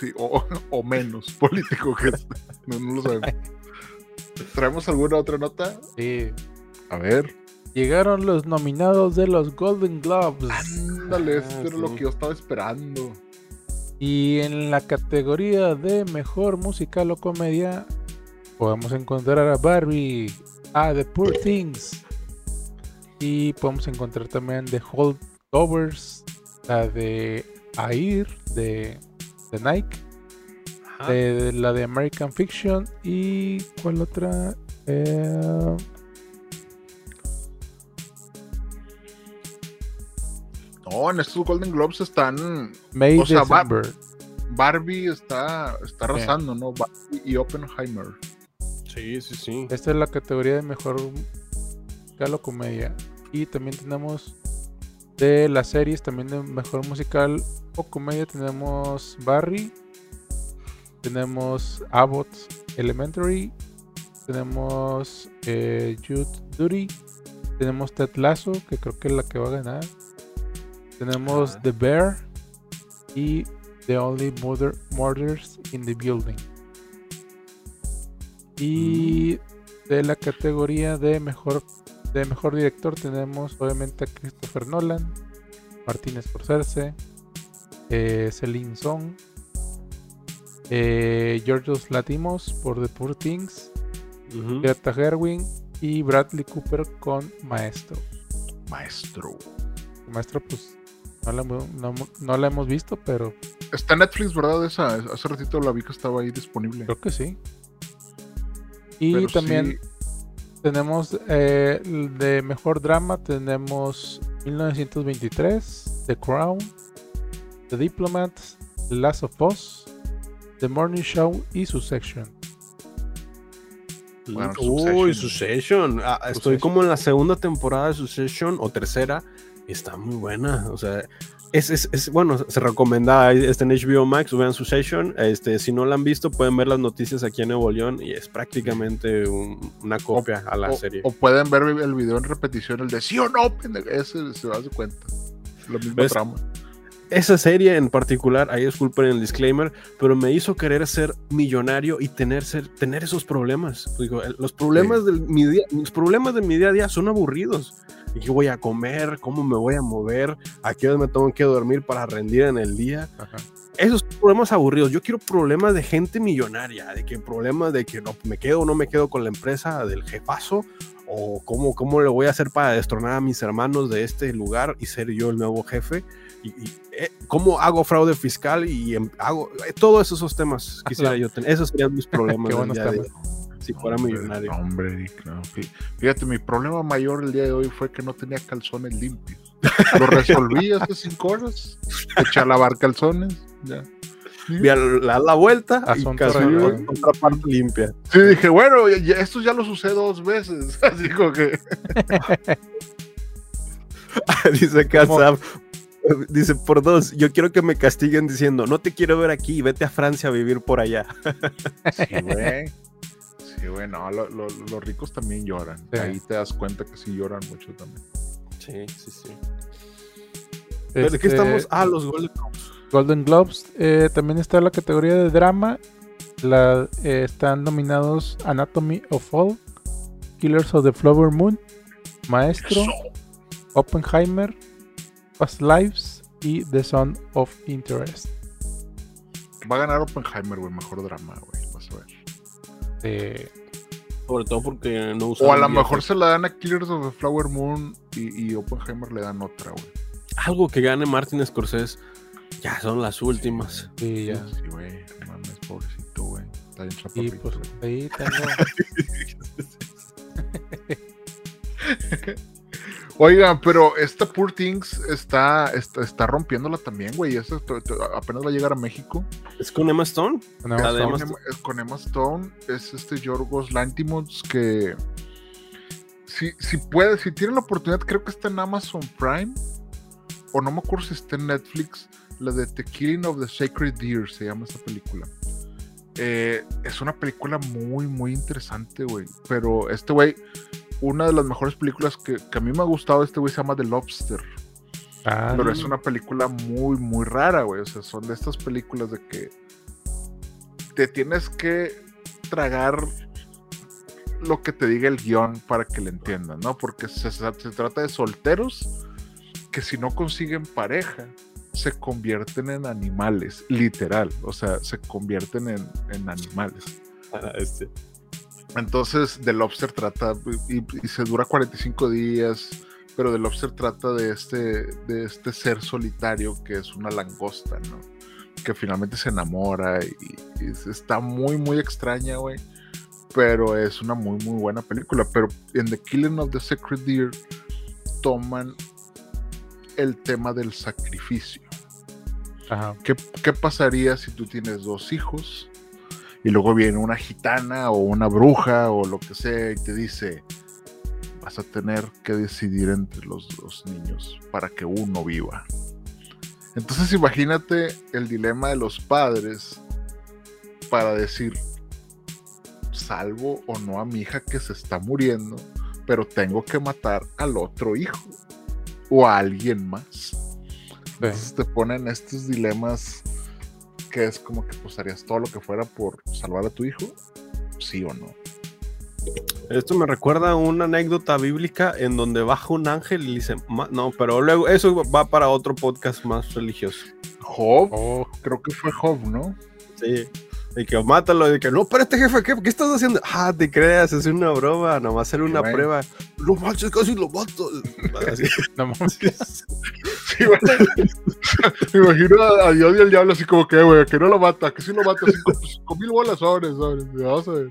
Sí, o menos político, que no lo sabemos. ¿Traemos alguna otra nota? Sí. A ver. Llegaron los nominados de los Golden Globes. Ándale, esto era lo que yo estaba esperando. Y en la categoría de mejor musical o comedia podemos encontrar a Barbie, a The Poor Things, y podemos encontrar también The Holdovers, la de Air de Nike, la de American Fiction, y ¿cuál otra? No, en estos Golden Globes están... Barbie está arrasando, ¿no? Barbie y Oppenheimer. Sí. Esta es la categoría de mejor musical o comedia. Y también tenemos de las series, también de mejor musical o comedia, tenemos Barry, tenemos Abbott Elementary, tenemos Jude Duty, tenemos Ted Lasso, que creo que es la que va a ganar. Tenemos The Bear y The Only Murders in the Building. Y de la categoría de mejor director tenemos obviamente a Christopher Nolan, Martin Scorsese, Celine Song, Yorgos Lanthimos por The Poor Things, Greta Gerwig y Bradley Cooper con Maestro, pues no la hemos visto, pero... Está en Netflix, ¿verdad? Esa, hace ratito la vi que estaba ahí disponible. Creo que sí. Y pero también tenemos de mejor drama, tenemos 1923, The Crown, The Diplomat, The Last of Us, The Morning Show y Succession. Bueno, Succession. Estoy como en la segunda temporada de Succession, o tercera. Está muy buena, o sea, bueno, se recomendaba, está en HBO Max, vean Succession, si no la han visto pueden ver las noticias aquí en Nuevo León y es prácticamente una copia a la serie. O pueden ver el video en repetición, el de sí o no, ese se va a dar cuenta, lo mismo trama. Esa serie en particular, ahí disculpen el disclaimer, pero me hizo querer ser millonario y tener esos problemas. Digo, los problemas de mi día a día son aburridos. ¿Qué voy a comer? ¿Cómo me voy a mover? ¿A qué hora me tengo que dormir para rendir en el día? Ajá. Esos problemas aburridos. Yo quiero problemas de gente millonaria, problemas de que no me quedo o no me quedo con la empresa del jefazo, o cómo le voy a hacer para destronar a mis hermanos de este lugar y ser yo el nuevo jefe, y cómo hago fraude fiscal y hago todos esos temas. Quisiera yo tener esos serían mis problemas. Qué buenos temas. Si fuera millonario. Hombre, claro. Fíjate, mi problema mayor el día de hoy fue que no tenía calzones limpios. Lo resolví hace 5 horas. Eché a lavar calzones. Ya. Vi a la vuelta y calzones otra parte limpia. Sí, dije, bueno, esto ya lo sucede 2 veces. Así como que... Dice Kazab. Dice, por 2, yo quiero que me castiguen diciendo, no te quiero ver aquí, vete a Francia a vivir por allá. Sí, güey. Sí, bueno, los ricos también lloran. Sí. Ahí te das cuenta que sí lloran mucho también. Sí. Pero aquí estamos a los Golden Globes. Golden Globes. También está la categoría de drama. Están nominados Anatomy of Fall, Killers of the Flower Moon, Maestro, Oppenheimer, Past Lives y The Zone of Interest. Va a ganar Oppenheimer, güey. Mejor drama, güey. Vas a ver. Sobre todo porque no usan. O a lo mejor se la dan a Killers of the Flower Moon y Oppenheimer le dan otra, güey. Algo que gane Martin Scorsese. Ya son las últimas. Sí, ya. Sí, güey. Mames, pobrecito, güey. Está bien chaparrito. Sí, pues ahí también. Oigan, pero esta Poor Things está rompiéndola también, güey. Apenas va a llegar a México. ¿Es con Emma Stone? Con Emma Stone. Es Yorgos Lanthimos, que si tienen la oportunidad, creo que está en Amazon Prime, o no me acuerdo si está en Netflix, la de The Killing of the Sacred Deer, se llama esta película. Es una película muy, muy interesante, güey. Pero güey, una de las mejores películas que a mí me ha gustado, güey, se llama The Lobster. Pero es una película muy, muy rara, güey. O sea, son de estas películas de que te tienes que tragar lo que te diga el guión para que le entiendan, ¿no? Porque se trata de solteros que, si no consiguen pareja, se convierten en animales, literal. O sea, se convierten en animales. Entonces, The Lobster trata, y se dura 45 días, pero The Lobster trata de este ser solitario que es una langosta, ¿no? Que finalmente se enamora y está muy, muy extraña, güey. Pero es una muy, muy buena película. Pero en The Killing of the Sacred Deer toman el tema del sacrificio. Ajá. ¿Qué pasaría si tú tienes dos hijos y luego viene una gitana o una bruja o lo que sea y te dice: vas a tener que decidir entre los dos niños para que uno viva? Entonces imagínate el dilema de los padres para decir: salvo o no a mi hija que se está muriendo, pero tengo que matar al otro hijo o a alguien más. Entonces te ponen estos dilemas que es como que, pues, harías todo lo que fuera por salvar a tu hijo, sí o no. Esto me recuerda a una anécdota bíblica en donde baja un ángel y dice, no, pero luego eso va para otro podcast más religioso. Job, creo que fue Job, ¿no? Sí, y que mátalo, y que no, espérate, jefe, ¿qué estás haciendo? Ah, te creas, es una broma, nomás era una prueba. No manches, casi lo mato. Así. No manches. Sí, me imagino a Dios y al diablo así como que, güey, que no lo mata, que sí lo mata, 5,000 bolas, sobres, vamos a ver.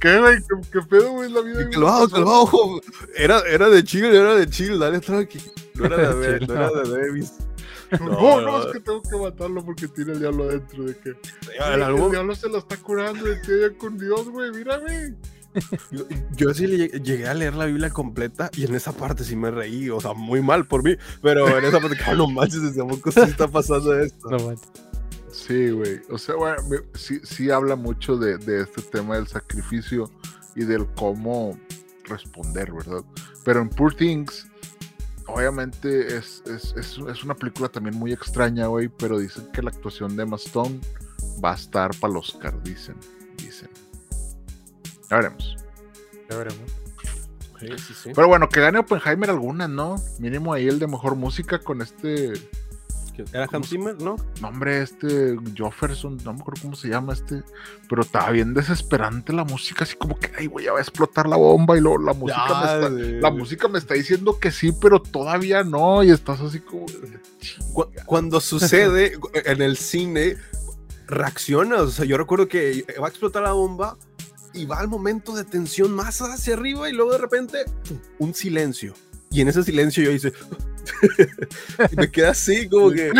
¿Qué, güey? ¿Qué pedo, güey? La vida. Que lo hago. Era de chill, dale tranqui. No era de Davis. No, es que tengo que matarlo porque tiene el diablo adentro. De que el diablo se la está curando y te vaya con Dios, güey, mírame. Yo sí llegué a leer la Biblia completa y en esa parte sí me reí, o sea, muy mal por mí, pero en esa parte, no manches, desde poco sí está pasando esto. No manches. Sí, güey, o sea, bueno, sí habla mucho de este tema del sacrificio y del cómo responder, ¿verdad? Pero en Poor Things, obviamente es una película también muy extraña, güey, pero dicen que la actuación de Emma Stone va a estar para el Oscar, dicen. Ya veremos. Sí. Pero bueno, que gane Oppenheimer alguna, ¿no? Mínimo ahí el de mejor música con este... ¿Era Hans Zimmer, no? No, hombre, Jefferson, no me acuerdo cómo se llama pero estaba bien desesperante la música, así como que, ay, güey, ya va a explotar la bomba, y luego la música me está diciendo que sí, pero todavía no, y estás así como... Cuando sucede en el cine, reaccionas, o sea, yo recuerdo que va a explotar la bomba, y va al momento de tensión más hacia arriba, y luego de repente, un silencio, y en ese silencio yo hice... y me quedé así como que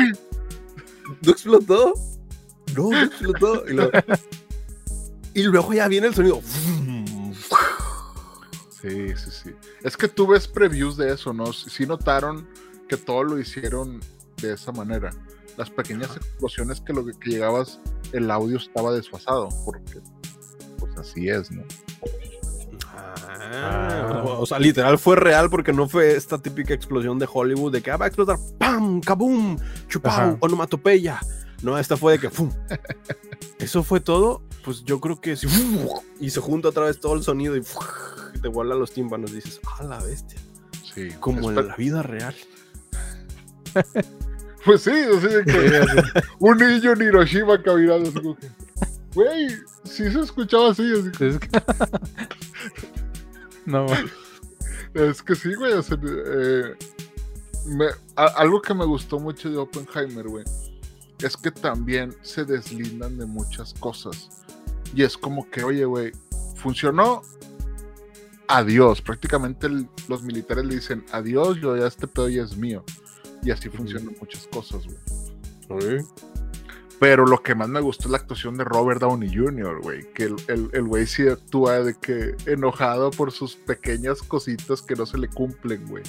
no explotó y luego ya viene el sonido. Sí, es que tú ves previews de eso, ¿no? Sí notaron que todo lo hicieron de esa manera, las pequeñas explosiones que llegabas, el audio estaba desfasado porque pues así es, ¿no? O sea, literal fue real porque no fue esta típica explosión de Hollywood de que va a explotar, ¡pam! ¡Kabum! ¡Chupau! ¡Onomatopeya! No, esta fue de que ¡fum! Eso fue todo, pues yo creo que sí, y se junta otra vez todo el sonido y te vuela los tímpanos, dices, ¡ah, la bestia! Sí, como en la vida real. Pues sí, así de que un niño en Hiroshima caminando así como que... Güey, sí se escuchaba así. No, es que sí, güey. O sea, algo que me gustó mucho de Oppenheimer, güey, es que también se deslindan de muchas cosas. Y es como que, oye, güey, funcionó, adiós. Prácticamente los militares le dicen adiós, yo ya este pedo ya es mío. Y así funcionan muchas cosas, güey. ¿Sí? Pero lo que más me gustó es la actuación de Robert Downey Jr., güey. Que el güey sí actúa de que enojado por sus pequeñas cositas que no se le cumplen, güey.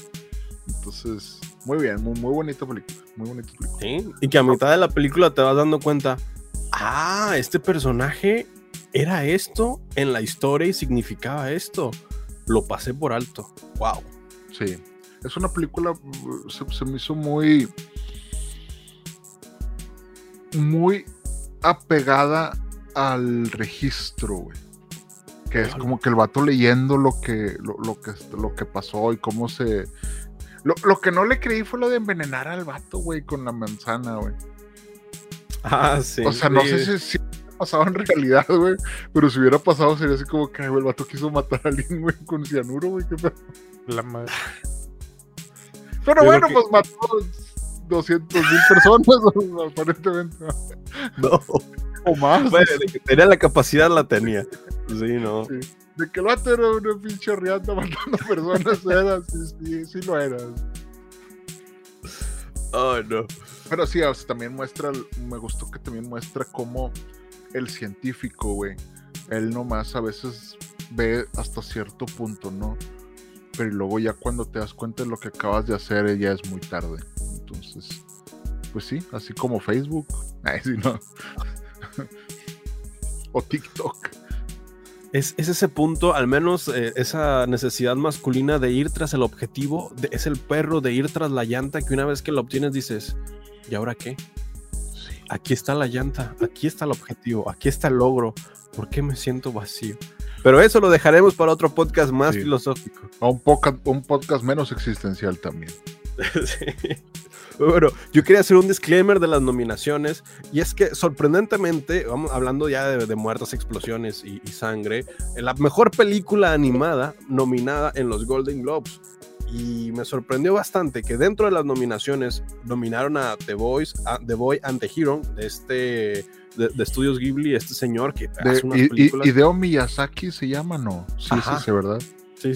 Entonces, muy bien, muy bonita película. Muy bonita película. Sí, y que a mitad de la película te vas dando cuenta, ah, este personaje era esto en la historia y significaba esto. Lo pasé por alto. Wow. Sí, es una película, se me hizo muy... muy apegada al registro, güey. Que es como que el vato leyendo lo que pasó y cómo se... Lo que no le creí fue lo de envenenar al vato, güey, con la manzana, güey. Ah, sí. O sea, sí. No sé si hubiera pasado en realidad, güey, pero si hubiera pasado sería así como que, güey, el vato quiso matar a alguien, güey, con cianuro, güey. La madre. Pero bueno, pues mató 200,000 personas, aparentemente. No. O más. Bueno, de que tenía la capacidad, la tenía. Sí, no. Sí. De que el vato era una pinche riata matando personas, era, sí lo era. Oh, no. Pero sí, o sea, también muestra, me gustó que también muestra cómo el científico, güey, él nomás a veces ve hasta cierto punto, ¿no? Pero luego ya cuando te das cuenta de lo que acabas de hacer, ya es muy tarde. Entonces, pues sí, así como Facebook, si no. O TikTok. Es ese punto, al menos esa necesidad masculina de ir tras el objetivo, es el perro de ir tras la llanta, que una vez que lo obtienes dices, ¿y ahora qué? Sí. Aquí está la llanta, aquí está el objetivo, aquí está el logro, ¿por qué me siento vacío? Pero eso lo dejaremos para otro podcast más filosófico. Un podcast menos existencial también. Sí. Bueno, yo quería hacer un disclaimer de las nominaciones, y es que sorprendentemente, vamos hablando ya de muertas, explosiones y sangre, la mejor película animada nominada en los Golden Globes, y me sorprendió bastante que dentro de las nominaciones nominaron a The Voice, a The Boy and the Hero, de Estudios Ghibli, este señor que hace unas películas. Hideo Miyazaki se llama, ¿no? Sí, ajá. Sí, ¿verdad? Sí.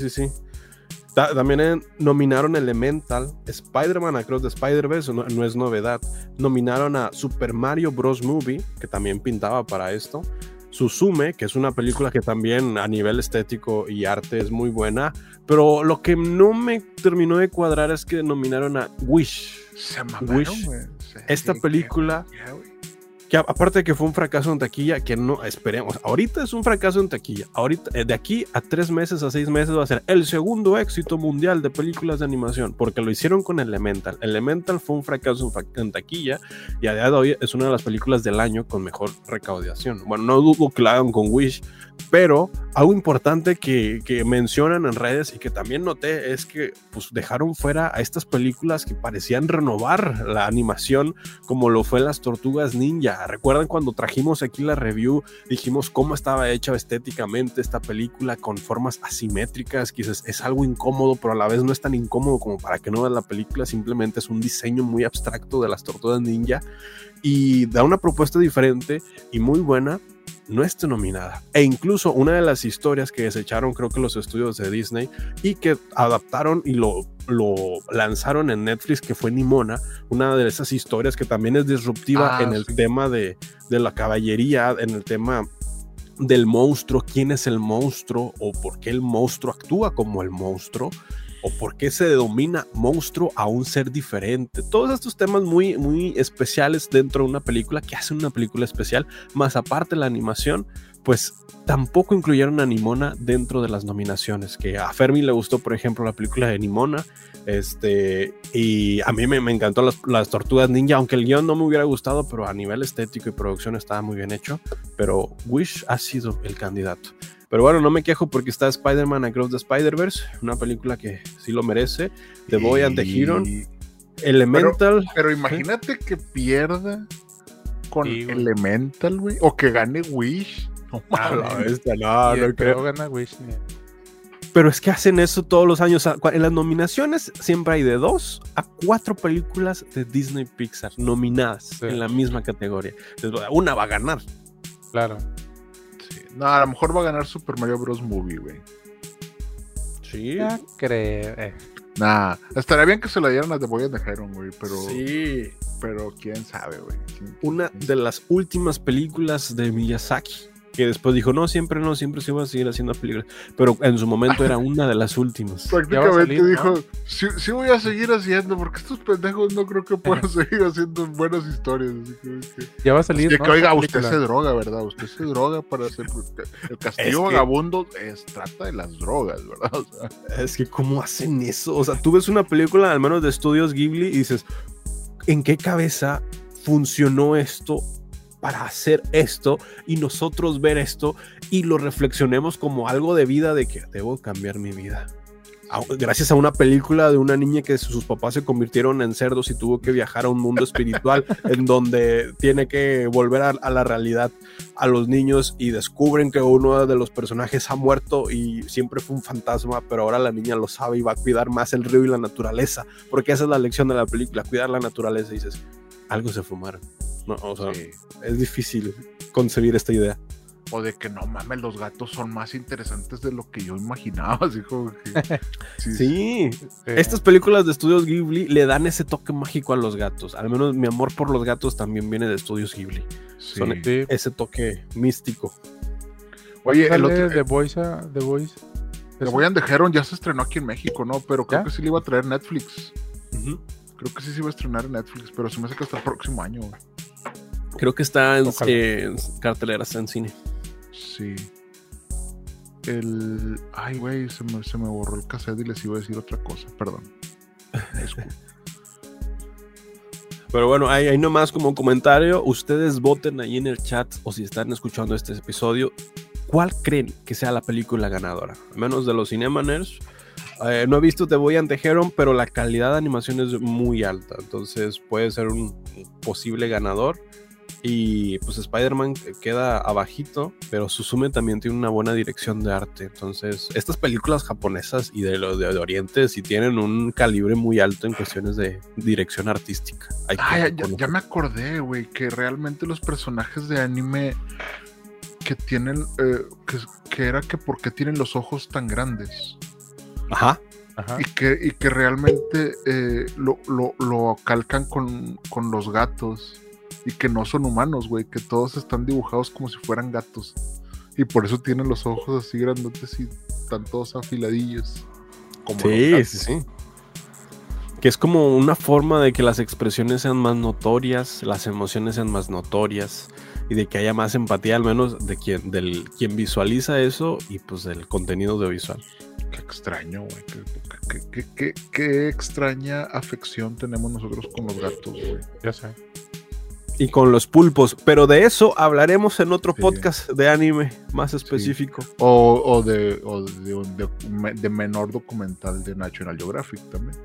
También nominaron Elemental, Spider-Man Across the Spider-Verse, no es novedad. Nominaron a Super Mario Bros. Movie, que también pintaba para esto. Suzume, que es una película que también a nivel estético y arte es muy buena. Pero lo que no me terminó de cuadrar es que nominaron a Wish. Se mamaron, Wish. Esta película... que aparte de que fue un fracaso en taquilla, que no esperemos, ahorita es un fracaso en taquilla, ahorita, de aquí a 3 meses, a 6 meses va a ser el segundo éxito mundial de películas de animación, porque lo hicieron con Elemental. Elemental fue un fracaso en taquilla, y a día de hoy es una de las películas del año con mejor recaudación. Bueno, no dudo que la hagan con Wish, pero algo importante que mencionan en redes y que también noté es que pues, dejaron fuera a estas películas que parecían renovar la animación, como lo fue Las Tortugas Ninja. ¿Recuerdan cuando trajimos aquí la review? Dijimos cómo estaba hecha estéticamente esta película con formas asimétricas, quizás es algo incómodo, pero a la vez no es tan incómodo como para que no veas la película, simplemente es un diseño muy abstracto de Las Tortugas Ninja y da una propuesta diferente y muy buena. No está nominada, e incluso una de las historias que desecharon, creo que los estudios de Disney, y que adaptaron y lo lanzaron en Netflix, que fue Nimona, una de esas historias que también es disruptiva el tema de la caballería, en el tema del monstruo, quién es el monstruo o por qué el monstruo actúa como el monstruo, o por qué se denomina monstruo a un ser diferente. Todos estos temas muy, muy especiales dentro de una película que hace una película especial, más aparte la animación, pues tampoco incluyeron a Nimona dentro de las nominaciones, que a Fermi le gustó, por ejemplo, la película de Nimona, y a mí me encantó las Tortugas Ninja, aunque el guión no me hubiera gustado, pero a nivel estético y producción estaba muy bien hecho, pero Wish ha sido el candidato. Pero bueno, no me quejo porque está Spider-Man Across the Spider-Verse, una película que sí lo merece, The Boy and the Hero, Elemental. Pero imagínate que pierda con Elemental, güey, o que gane Wish. No, no creo que gane Wish. Pero es que hacen eso todos los años. En las nominaciones siempre hay de 2 a 4 películas de Disney Pixar nominadas en la misma categoría. Entonces, una va a ganar. Claro. No, a lo mejor va a ganar Super Mario Bros. Movie, güey. Sí. Ya creo. Nah, estaría bien que se la dieran a The Boy and the Heron, güey, pero... Sí. Pero quién sabe, güey. Una de las últimas películas de Miyazaki, que después dijo, no, siempre se iba a seguir haciendo películas, pero en su momento era una de las últimas. Prácticamente salir, dijo, ¿no? sí voy a seguir haciendo, porque estos pendejos no creo que puedan seguir haciendo buenas historias. Así que... Ya va a salir, ¿no? Que, oiga, usted se droga, ¿verdad? Usted se droga para hacer... El castillo vagabundo trata de las drogas, ¿verdad? O sea, es que ¿cómo hacen eso? O sea, tú ves una película, al menos de estudios Ghibli, y dices, ¿en qué cabeza funcionó esto? Para hacer esto y nosotros ver esto y lo reflexionemos como algo de vida, de que debo cambiar mi vida gracias a una película de una niña que sus papás se convirtieron en cerdos y tuvo que viajar a un mundo espiritual en donde tiene que volver a la realidad a los niños, y descubren que uno de los personajes ha muerto y siempre fue un fantasma, pero ahora la niña lo sabe y va a cuidar más el río y la naturaleza, porque esa es la lección de la película, cuidar la naturaleza. Y dices, algo se fumaron. No, o sea, sí. Es difícil concebir esta idea. O de que no mames, los gatos son más interesantes de lo que yo imaginaba. Así como que, sí. Estas películas de estudios Ghibli le dan ese toque mágico a los gatos. Al menos mi amor por los gatos también viene de estudios Ghibli. Sí. Son ese toque místico. Oye, el otro de The Voice. The Boy and the Heron ya se estrenó aquí en México, ¿no? Pero creo que sí le iba a traer Netflix. Creo que sí se iba a estrenar en Netflix, pero se me hace que hasta el próximo año. Creo que está en carteleras en cine. Sí. Ay, güey, se me borró el cassette y les iba a decir otra cosa, perdón. Pero bueno, ahí nomás como comentario, ustedes voten ahí en el chat, o si están escuchando este episodio, ¿cuál creen que sea la película ganadora? Al menos de los Cinemaners. No he visto The Boy and the Heron, pero la calidad de animación es muy alta, entonces puede ser un posible ganador. Y pues Spider-Man queda abajito, pero Suzume también tiene una buena dirección de arte. Entonces estas películas japonesas y de los de Oriente sí tienen un calibre muy alto en cuestiones de dirección artística. Ya me acordé, güey, que realmente los personajes de anime que tienen que era que porque tienen los ojos tan grandes. Ajá. Y que realmente lo calcan con los gatos, y que no son humanos, güey, que todos están dibujados como si fueran gatos, y por eso tienen los ojos así grandotes y están todos afiladillos como sí, que es como una forma de que las expresiones sean más notorias, las emociones sean más notorias, y de que haya más empatía, al menos de quien visualiza eso, y pues del contenido audiovisual. Qué extraño, güey. Qué extraña afección tenemos nosotros con los gatos, güey. Ya sé. Y con los pulpos. Pero de eso hablaremos en otro podcast de anime más específico. Sí. O de menor documental de National Geographic también.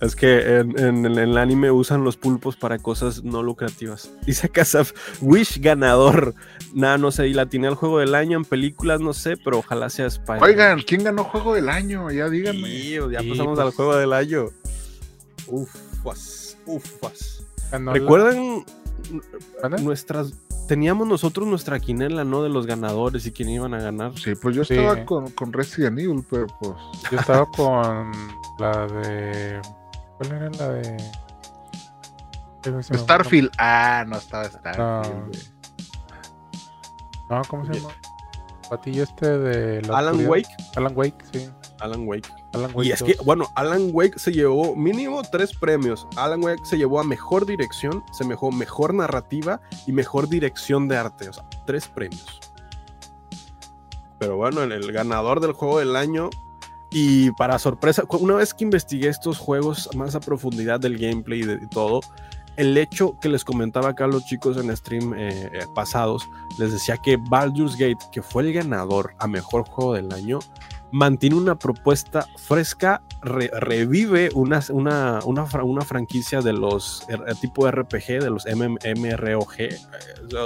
Es que en el anime usan los pulpos para cosas no lucrativas. Dice Casaf, Wish ganador. Nada, no sé, y la tiene al juego del año en películas, no sé, pero ojalá sea Spider-Man. Oigan, ¿quién ganó juego del año? Ya díganme. Ya pasamos al juego del año. Ufas. ¿Recuerdan nuestras... Teníamos nosotros nuestra quinela, ¿no? De los ganadores y quién iban a ganar. Sí, pues yo estaba con Resident Evil, pero pues... Yo estaba con la de... ¿Cuál era la de...? Starfield. No estaba Starfield. No, ¿cómo se llama? Patillo de... Alan Wake. Alan Wake. Y es que, bueno, Alan Wake se llevó mínimo 3 premios. Alan Wake se llevó a mejor dirección, se llevó mejor narrativa y mejor dirección de arte. O sea, 3 premios. Pero bueno, el ganador del juego del año. Y para sorpresa, una vez que investigué estos juegos más a profundidad del gameplay y de todo, el hecho que les comentaba acá a los chicos en stream pasados, les decía que Baldur's Gate, que fue el ganador a mejor juego del año, mantiene una propuesta fresca, revive una franquicia de los tipo RPG, de los MMORPG,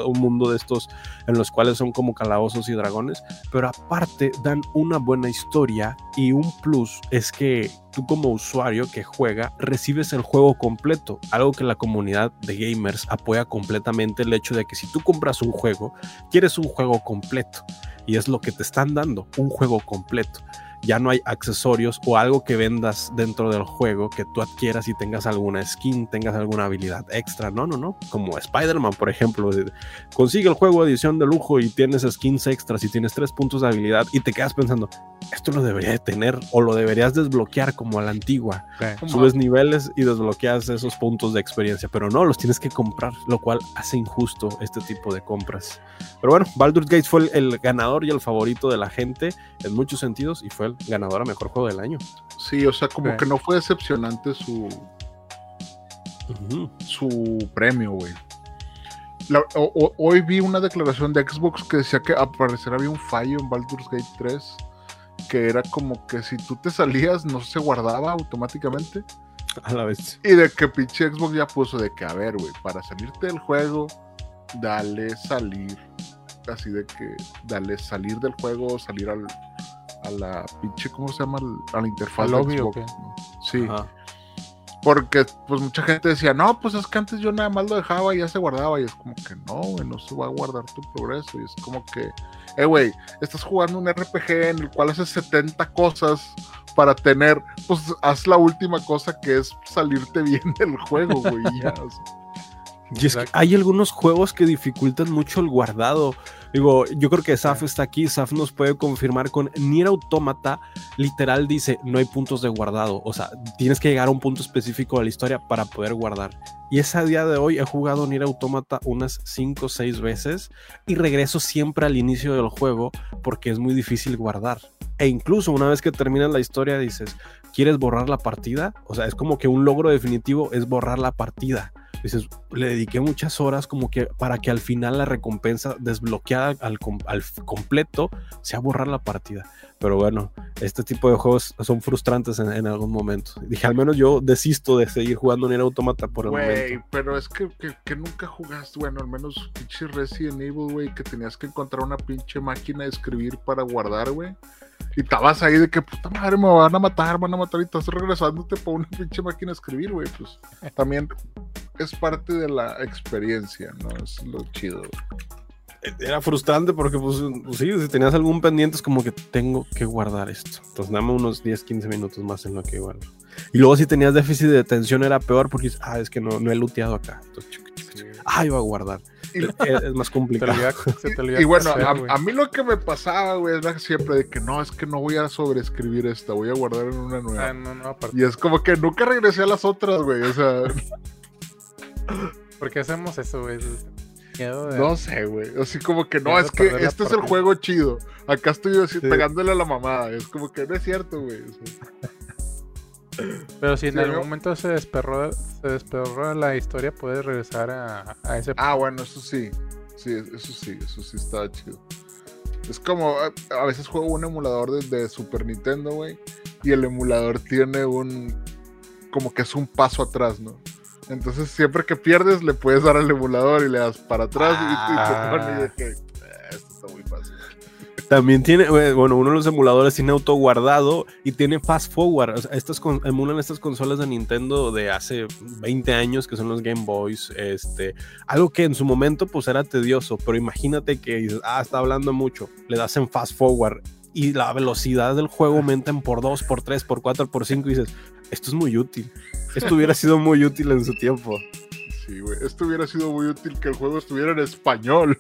un mundo de estos en los cuales son como calabozos y dragones, pero aparte dan una buena historia, y un plus es que tú como usuario que juega recibes el juego completo, algo que la comunidad de gamers apoya completamente, el hecho de que si tú compras un juego, quieres un juego completo, y es lo que te están dando, un juego completo. ya no hay accesorios o algo que vendas dentro del juego que tú adquieras y tengas alguna skin, tengas alguna habilidad extra. No, como Spider-Man, por ejemplo, consigue el juego edición de lujo y tienes skins extras y tienes 3 puntos de habilidad y te quedas pensando, esto lo debería de tener o lo deberías desbloquear como a la antigua. Okay. Subes niveles y desbloqueas esos puntos de experiencia, pero no, los tienes que comprar, lo cual hace injusto este tipo de compras. Pero bueno, Baldur's Gate fue el ganador y el favorito de la gente en muchos sentidos y fue el ganador a mejor juego del año. Sí, o sea, como que no fue decepcionante su premio, güey. Hoy vi una declaración de Xbox que decía que al parecer había un fallo en Baldur's Gate 3, que era como que si tú te salías no se guardaba automáticamente. A la vez. Y de que pinche Xbox ya puso de que, a ver, güey, para salirte del juego, dale salir. Así de que, dale salir del juego, salir a la pinche, ¿cómo se llama? A la interfaz de Xbox. Sí. Ajá. Porque, pues, mucha gente decía, no, pues es que antes yo nada más lo dejaba y ya se guardaba. Y es como que no, güey, no se va a guardar tu progreso. Y es como que, güey, estás jugando un RPG en el cual haces 70 cosas para tener, pues, haz la última cosa que es salirte bien del juego, güey. Y es que hay algunos juegos que dificultan mucho el guardado. Digo, yo creo que Saf está aquí, Saf nos puede confirmar con Nier Automata, literal dice, no hay puntos de guardado, o sea, tienes que llegar a un punto específico de la historia para poder guardar, y ese día de hoy he jugado Nier Automata unas 5 o 6 veces, y regreso siempre al inicio del juego, porque es muy difícil guardar, e incluso una vez que terminas la historia dices, ¿quieres borrar la partida? O sea, es como que un logro definitivo es borrar la partida. Dices, le dediqué muchas horas como que para que al final la recompensa desbloqueada al completo sea borrar la partida. Pero bueno, este tipo de juegos son frustrantes en algún momento. Dije, al menos yo desisto de seguir jugando Nier Automata por el momento. Pero es que nunca jugaste, bueno, al menos pinche Resident Evil, güey, que tenías que encontrar una pinche máquina de escribir para guardar, güey. Y estabas ahí de que, puta madre, me van a matar, y estás regresándote por una pinche máquina a escribir, güey, pues, también es parte de la experiencia, ¿no? Es lo chido, güey. Era frustrante porque, pues sí, si tenías algún pendiente es como que tengo que guardar esto, entonces dame unos 10, 15 minutos más en lo que guardo. Y luego si tenías déficit de atención era peor porque, es que no he looteado acá, entonces, iba a guardar. Es más complicado. Y bueno, a mí lo que me pasaba, güey, era siempre de que no, es que no voy a sobreescribir esta, voy a guardar en una nueva. Y es como que nunca regresé a las otras, güey, o sea. ¿Por qué hacemos eso, güey? No sé, güey. Así como que no, es que este es el juego chido. Acá estoy así pegándole a la mamada. Es como que no es cierto, güey. Pero si en algún momento se desperró la historia, puedes regresar a ese... bueno, eso sí está chido. Es como, a veces juego un emulador desde Super Nintendo, güey, y el emulador tiene como que es un paso atrás, ¿no? Entonces siempre que pierdes le puedes dar al emulador y le das para atrás y de que esto está muy fácil. También tiene, bueno, uno de los emuladores tiene auto guardado y tiene fast forward. O sea, emulan estas consolas de Nintendo de hace 20 años que son los Game Boys. Algo que en su momento pues era tedioso, pero imagínate que dices, está hablando mucho, le das en fast forward y la velocidad del juego aumenta por 2, por 3, por 4, por 5 y dices, esto es muy útil. Esto hubiera sido muy útil en su tiempo. Sí, güey, esto hubiera sido muy útil que el juego estuviera en español.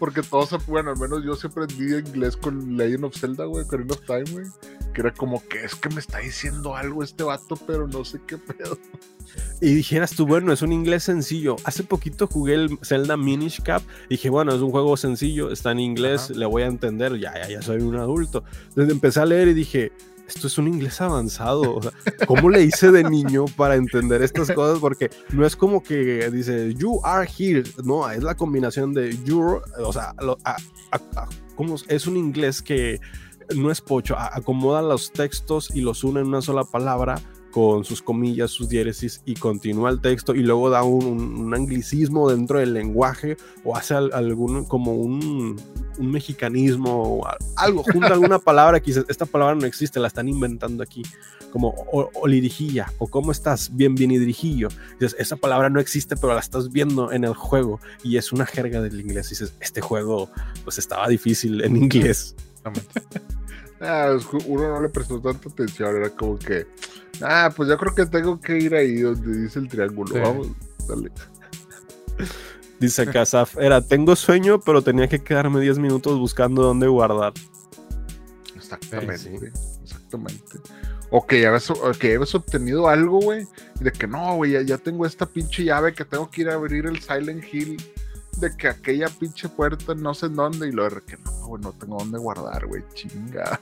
Porque bueno, al menos yo siempre aprendí inglés con Legend of Zelda, güey, Ocarina of Time, güey, que era como que es que me está diciendo algo este vato, pero no sé qué pedo. Y dijeras tú, bueno, es un inglés sencillo. Hace poquito jugué el Zelda Minish Cap, dije, bueno, es un juego sencillo, está en inglés, le voy a entender, ya soy un adulto. Entonces empecé a leer y dije, esto es un inglés avanzado, o sea, ¿cómo le hice de niño para entender estas cosas? Porque no es como que dice you are here, no, es la combinación de you're, o sea, como es un inglés que no es pocho, acomoda los textos y los une en una sola palabra con sus comillas, sus diéresis y continúa el texto y luego da un anglicismo dentro del lenguaje o hace algún como un mexicanismo o algo, junta alguna palabra que dice, esta palabra no existe, la están inventando aquí, como olirijilla o cómo estás, bien hidrijillo, dices, esa palabra no existe pero la estás viendo en el juego y es una jerga del inglés, dices, este juego pues estaba difícil en inglés. uno no le prestó tanta atención, era como que, pues yo creo que tengo que ir ahí donde dice el triángulo, sí. Vamos, dale. Dice acá, Saf, era, tengo sueño, pero tenía que quedarme 10 minutos buscando dónde guardar. Exactamente, sí, sí. Exactamente. O que habías obtenido algo, güey, de que no, güey, ya tengo esta pinche llave que tengo que ir a abrir el Silent Hill, de que aquella pinche puerta no sé en dónde, y lo de que no, güey, no tengo dónde guardar, güey, chinga.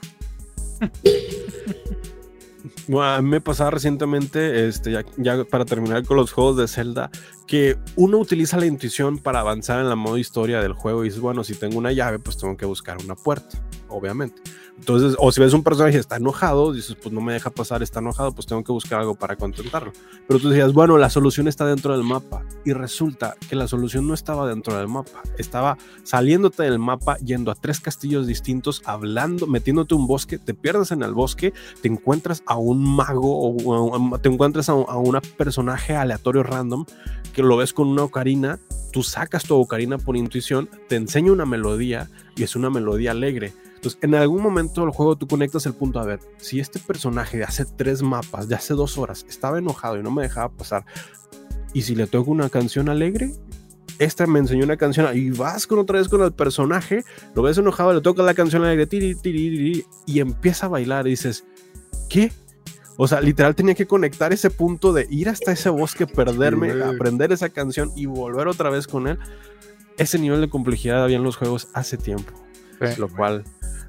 Bueno, me pasaba recientemente, ya para terminar con los juegos de Zelda, que uno utiliza la intuición para avanzar en la modo historia del juego y dices, bueno, si tengo una llave, pues tengo que buscar una puerta, obviamente. Entonces, o si ves un personaje que está enojado, dices, pues no me deja pasar, está enojado, pues tengo que buscar algo para contentarlo. Pero tú decías, bueno, la solución está dentro del mapa, y resulta que la solución no estaba dentro del mapa, estaba saliéndote del mapa, yendo a 3 castillos distintos, hablando, metiéndote un bosque, te pierdes en el bosque, te encuentras a un mago, o te encuentras a un personaje aleatorio random, que lo ves con una ocarina, tú sacas tu ocarina por intuición, te enseña una melodía, y es una melodía alegre. Entonces, en algún momento del juego tú conectas el punto, a ver, si este personaje de hace 3 mapas, de hace 2 horas, estaba enojado y no me dejaba pasar, y si le toco una canción alegre, esta me enseñó una canción, y vas con otra vez con el personaje, lo ves enojado, le tocas la canción alegre, tiri, tiri, tiri, y empieza a bailar, y dices, ¿qué? O sea, literal tenía que conectar ese punto de ir hasta ese bosque, perderme, aprender esa canción y volver otra vez con él. Ese nivel de complejidad había en los juegos hace tiempo, sí, lo cual...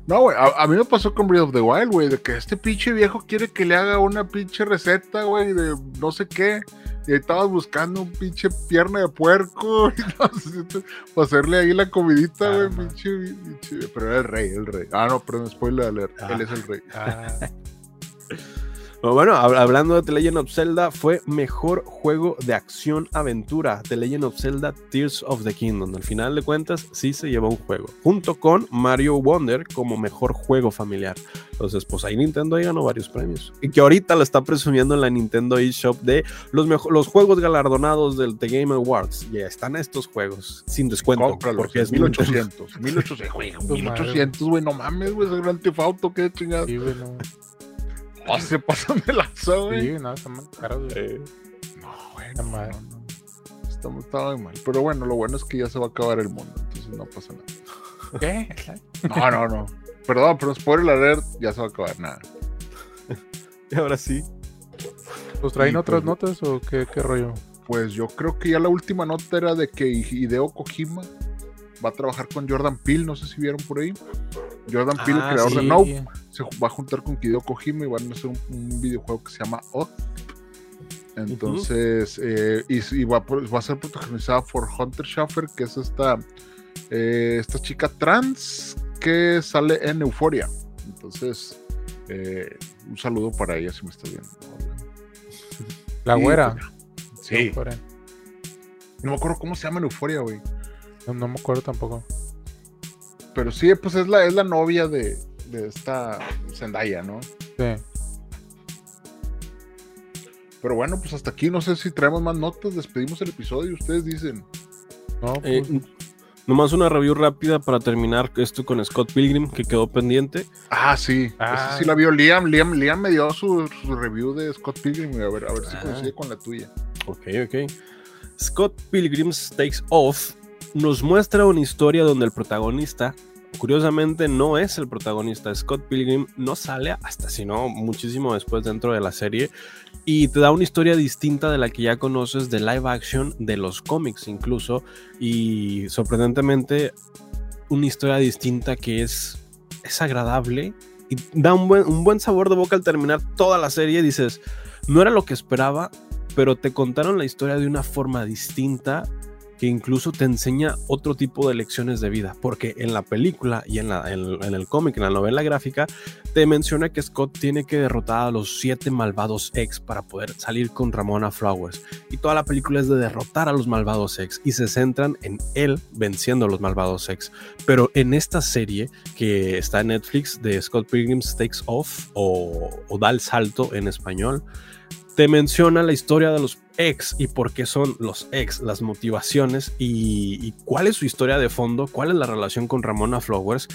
No, güey, a mí me pasó con Breath of the Wild, güey, de que este pinche viejo quiere que le haga una pinche receta, güey, de no sé qué, y ahí estabas buscando un pinche pierna de puerco, y no sé, para hacerle ahí la comidita, güey, pinche, pero era el rey. No, perdón, spoiler alert, él es el rey. Bueno, hablando de The Legend of Zelda, fue mejor juego de acción-aventura, The Legend of Zelda Tears of the Kingdom. Al final de cuentas, sí se llevó un juego, junto con Mario Wonder como mejor juego familiar. Entonces, pues ahí Nintendo ahí ganó varios premios. Y que ahorita lo está presumiendo en la Nintendo eShop de los juegos galardonados del The Game Awards. Ya están estos juegos, sin descuento. Cómpralos, porque es 1800. 1800, güey, no mames, güey, ese Grand Theft Auto, qué chingada. Sí, güey, no. Oh, se pasan de lazo, güey. Sí, no, están mal caros, güey. No, güey, está mal. No. Está muy mal. Pero bueno, lo bueno es que ya se va a acabar el mundo, entonces no pasa nada. ¿Qué? No. Perdón, pero spoiler alert, ya se va a acabar nada. Y ahora sí. ¿Nos traen otras notas o qué rollo? Pues yo creo que ya la última nota era de que Hideo Kojima va a trabajar con Jordan Peele, no sé si vieron por ahí. Jordan Peele, el creador de Nope, se va a juntar con Hideo Kojima y van a hacer un videojuego que se llama Odd. Entonces, va a ser protagonizada por Hunter Schafer, que es esta chica trans que sale en Euphoria. Entonces, un saludo para ella si me está viendo. Hola. La güera. Sí. No me acuerdo cómo se llama en Euphoria, güey. No me acuerdo tampoco. Pero sí, pues es la novia de esta Zendaya, ¿no? Sí. Pero bueno, pues hasta aquí, no sé si traemos más notas, despedimos el episodio y ustedes dicen. No, pues... nomás una review rápida para terminar esto con Scott Pilgrim, que quedó pendiente. Sí. Esa sí la vio Liam. Liam me dio su review de Scott Pilgrim, a ver si coincide con la tuya. Ok. Scott Pilgrim Takes Off nos muestra una historia donde el protagonista, curiosamente, no es el protagonista. Scott Pilgrim no sale hasta sino muchísimo después dentro de la serie, y te da una historia distinta de la que ya conoces de live action, de los cómics incluso, y sorprendentemente una historia distinta que es agradable y da un buen sabor de boca al terminar toda la serie. Dices, no era lo que esperaba, pero te contaron la historia de una forma distinta, que incluso te enseña otro tipo de lecciones de vida, porque en la película y en el cómic, en la novela gráfica, te menciona que Scott tiene que derrotar a los 7 malvados ex para poder salir con Ramona Flowers, y toda la película es de derrotar a los malvados ex, y se centran en él venciendo a los malvados ex. Pero en esta serie que está en Netflix, de Scott Pilgrim Takes Off, o Da el Salto en español, te menciona la historia de los ex y por qué son los ex, las motivaciones y cuál es su historia de fondo, cuál es la relación con Ramona Flowers,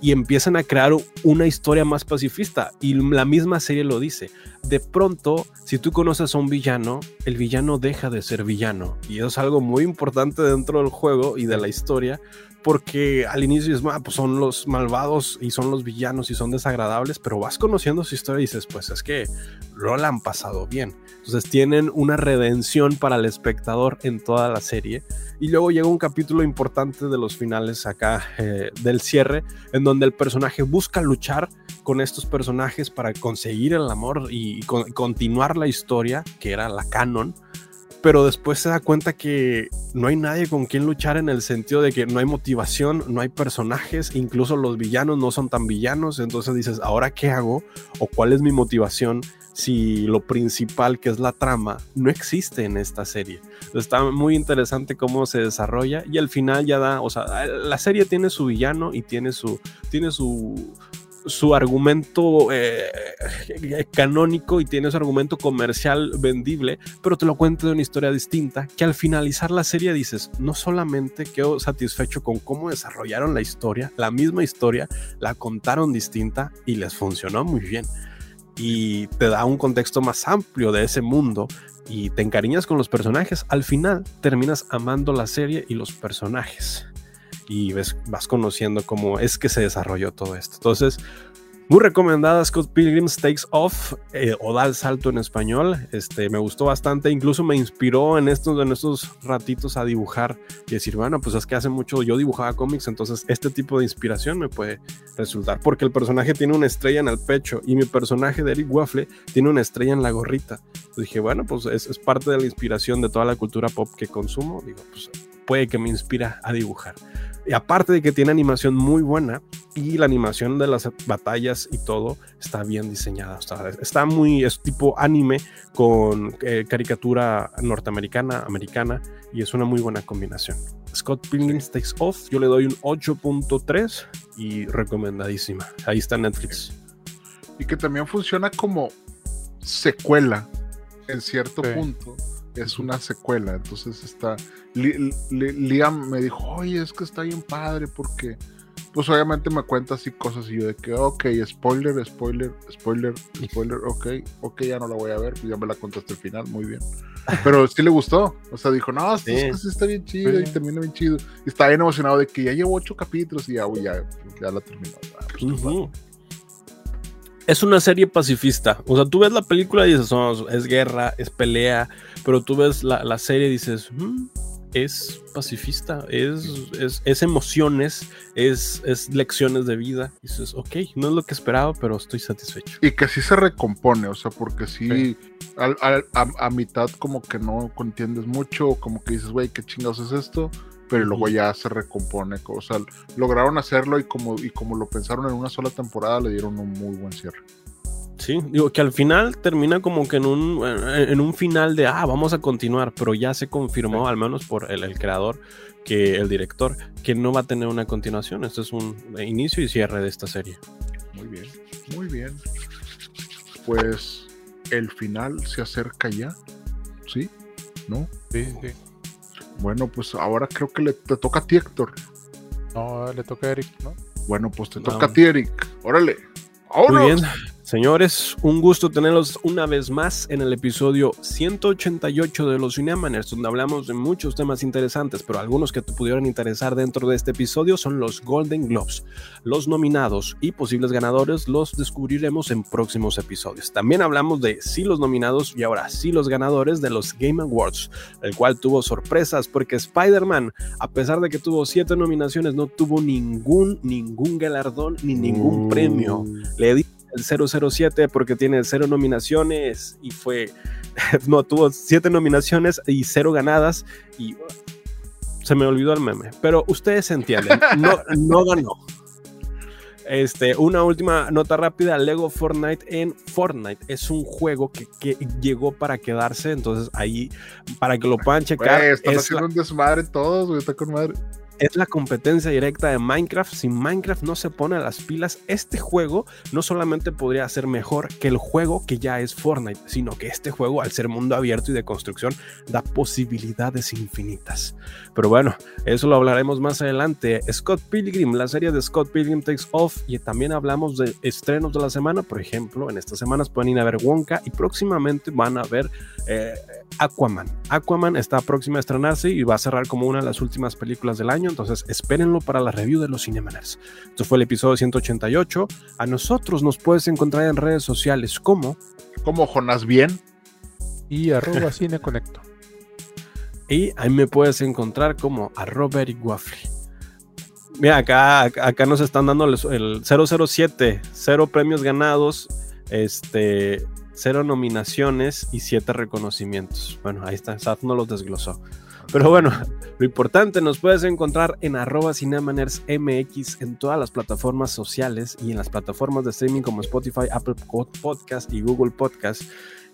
y empiezan a crear una historia más pacifista. Y la misma serie lo dice, de pronto si tú conoces a un villano, el villano deja de ser villano, y eso es algo muy importante dentro del juego y de la historia, porque al inicio es, pues son los malvados y son los villanos y son desagradables, pero vas conociendo su historia y dices, pues es que lo han pasado bien. Entonces tienen una redención para el espectador en toda la serie, y luego llega un capítulo importante de los finales acá, del cierre, en donde el personaje busca luchar con estos personajes para conseguir el amor y continuar la historia, que era la canon. Pero después se da cuenta que no hay nadie con quien luchar, en el sentido de que no hay motivación, no hay personajes, incluso los villanos no son tan villanos. Entonces dices, ¿ahora qué hago? ¿O cuál es mi motivación si lo principal, que es la trama, no existe en esta serie? Está muy interesante cómo se desarrolla, y al final ya da, o sea, la serie tiene su villano y tiene su argumento canónico y tiene su argumento comercial vendible, pero te lo cuento de una historia distinta, que al finalizar la serie dices, no solamente quedo satisfecho con cómo desarrollaron la historia, la misma historia, la contaron distinta y les funcionó muy bien, y te da un contexto más amplio de ese mundo y te encariñas con los personajes. Al final terminas amando la serie y los personajes, y vas conociendo cómo es que se desarrolló todo esto. Entonces, muy recomendada Scott Pilgrim Takes Off, o Da el Salto en español. Me gustó bastante, incluso me inspiró en estos ratitos a dibujar y decir, bueno, pues es que hace mucho yo dibujaba cómics, entonces este tipo de inspiración me puede resultar, porque el personaje tiene una estrella en el pecho y mi personaje de Eric Waffle tiene una estrella en la gorrita. Entonces dije, bueno, pues es parte de la inspiración de toda la cultura pop que consumo, digo, pues puede que me inspira a dibujar. Y aparte de que tiene animación muy buena, y la animación de las batallas y todo está bien diseñada. Es tipo anime con caricatura norteamericana, americana, y es una muy buena combinación. Scott Pilgrim Takes Off, yo le doy un 8.3 y recomendadísima. Ahí está Netflix. Y que también funciona como secuela en cierto punto. Es una secuela, entonces está Liam me dijo, oye, es que está bien padre, porque pues obviamente me cuenta así cosas, y yo de que, ok, spoiler, ok, ya no la voy a ver, pues ya me la contaste al final, muy bien, pero sí le gustó, o sea, dijo, no, sí, es que sí está bien chido, y termina bien chido, y está bien emocionado de que ya llevo 8 capítulos, y ya la terminó, pues, Es una serie pacifista. O sea, tú ves la película y dices, oh, es guerra, es pelea, pero tú ves la serie y dices, es pacifista, es emociones, es lecciones de vida. Y dices, ok, no es lo que esperaba, pero estoy satisfecho. Y que sí se recompone, o sea, porque sí. A mitad como que no entiendes mucho, como que dices, güey, ¿qué chingados es esto? Pero luego ya se recompone, o sea, lograron hacerlo, y como lo pensaron en una sola temporada, le dieron un muy buen cierre. Sí, digo que al final termina como que en un final de, vamos a continuar, pero ya se confirmó, al menos por el creador, que el director, que no va a tener una continuación. Este es un inicio y cierre de esta serie. Muy bien, muy bien. Pues el final se acerca ya, ¿sí? ¿No? Sí. Bueno, pues ahora creo que te toca a ti, Héctor. No, le toca a Eric, ¿no? Bueno, pues te toca a ti, Eric. Órale. ¡Vámonos! Muy bien, señores, un gusto tenerlos una vez más en el episodio 188 de Los Cinemaners, donde hablamos de muchos temas interesantes, pero algunos que te pudieran interesar dentro de este episodio son los Golden Globes. Los nominados y posibles ganadores los descubriremos en próximos episodios. También hablamos de sí los nominados y ahora sí los ganadores de los Game Awards, el cual tuvo sorpresas porque Spider-Man, a pesar de que tuvo 7 nominaciones, no tuvo ningún galardón ni ningún premio. Le di el 007 porque tiene 0 nominaciones y tuvo 7 nominaciones y 0 ganadas, y se me olvidó el meme, pero ustedes entienden, no ganó. Una última nota rápida, Lego Fortnite en Fortnite. Es un juego que llegó para quedarse, entonces ahí, para que lo puedan checar. Están haciendo un desmadre todos, güey, está con madre. Es la competencia directa de Minecraft. Si Minecraft no se pone a las pilas, este juego no solamente podría ser mejor que el juego que ya es Fortnite, sino que este juego, al ser mundo abierto y de construcción, da posibilidades infinitas. Pero bueno, eso lo hablaremos más adelante. Scott Pilgrim, la serie de Scott Pilgrim Takes Off, y también hablamos de estrenos de la semana. Por ejemplo, en estas semanas pueden ir a ver Wonka y próximamente van a ver Aquaman. Aquaman está próxima a estrenarse y va a cerrar como una de las últimas películas del año. Entonces espérenlo para la review de los Cinemaners. Esto fue el episodio 188. A nosotros nos puedes encontrar en redes sociales como Jonás Bien y @cineconecto. Y ahí me puedes encontrar como @ericwaffle. Mira, acá nos están dando el 007, 0 premios ganados, 0 nominaciones y 7 reconocimientos. Bueno, ahí está, Saf no los desglosó. Pero bueno, lo importante, nos puedes encontrar en @cinemanersmx en todas las plataformas sociales y en las plataformas de streaming como Spotify, Apple Podcast y Google Podcast.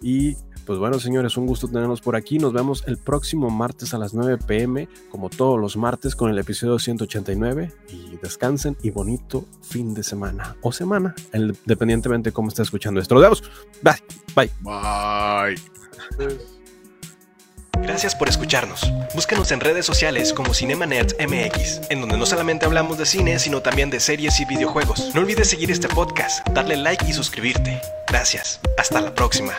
Y pues bueno, señores, un gusto tenerlos por aquí. Nos vemos el próximo martes a las 9 p.m. como todos los martes con el episodio 189, y descansen y bonito fin de semana o semana, independientemente de cómo está escuchando esto. Nos vemos. Bye. Bye. Gracias por escucharnos. Búscanos en redes sociales como CinemaNerdsMX, en donde no solamente hablamos de cine, sino también de series y videojuegos. No olvides seguir este podcast, darle like y suscribirte. Gracias. Hasta la próxima.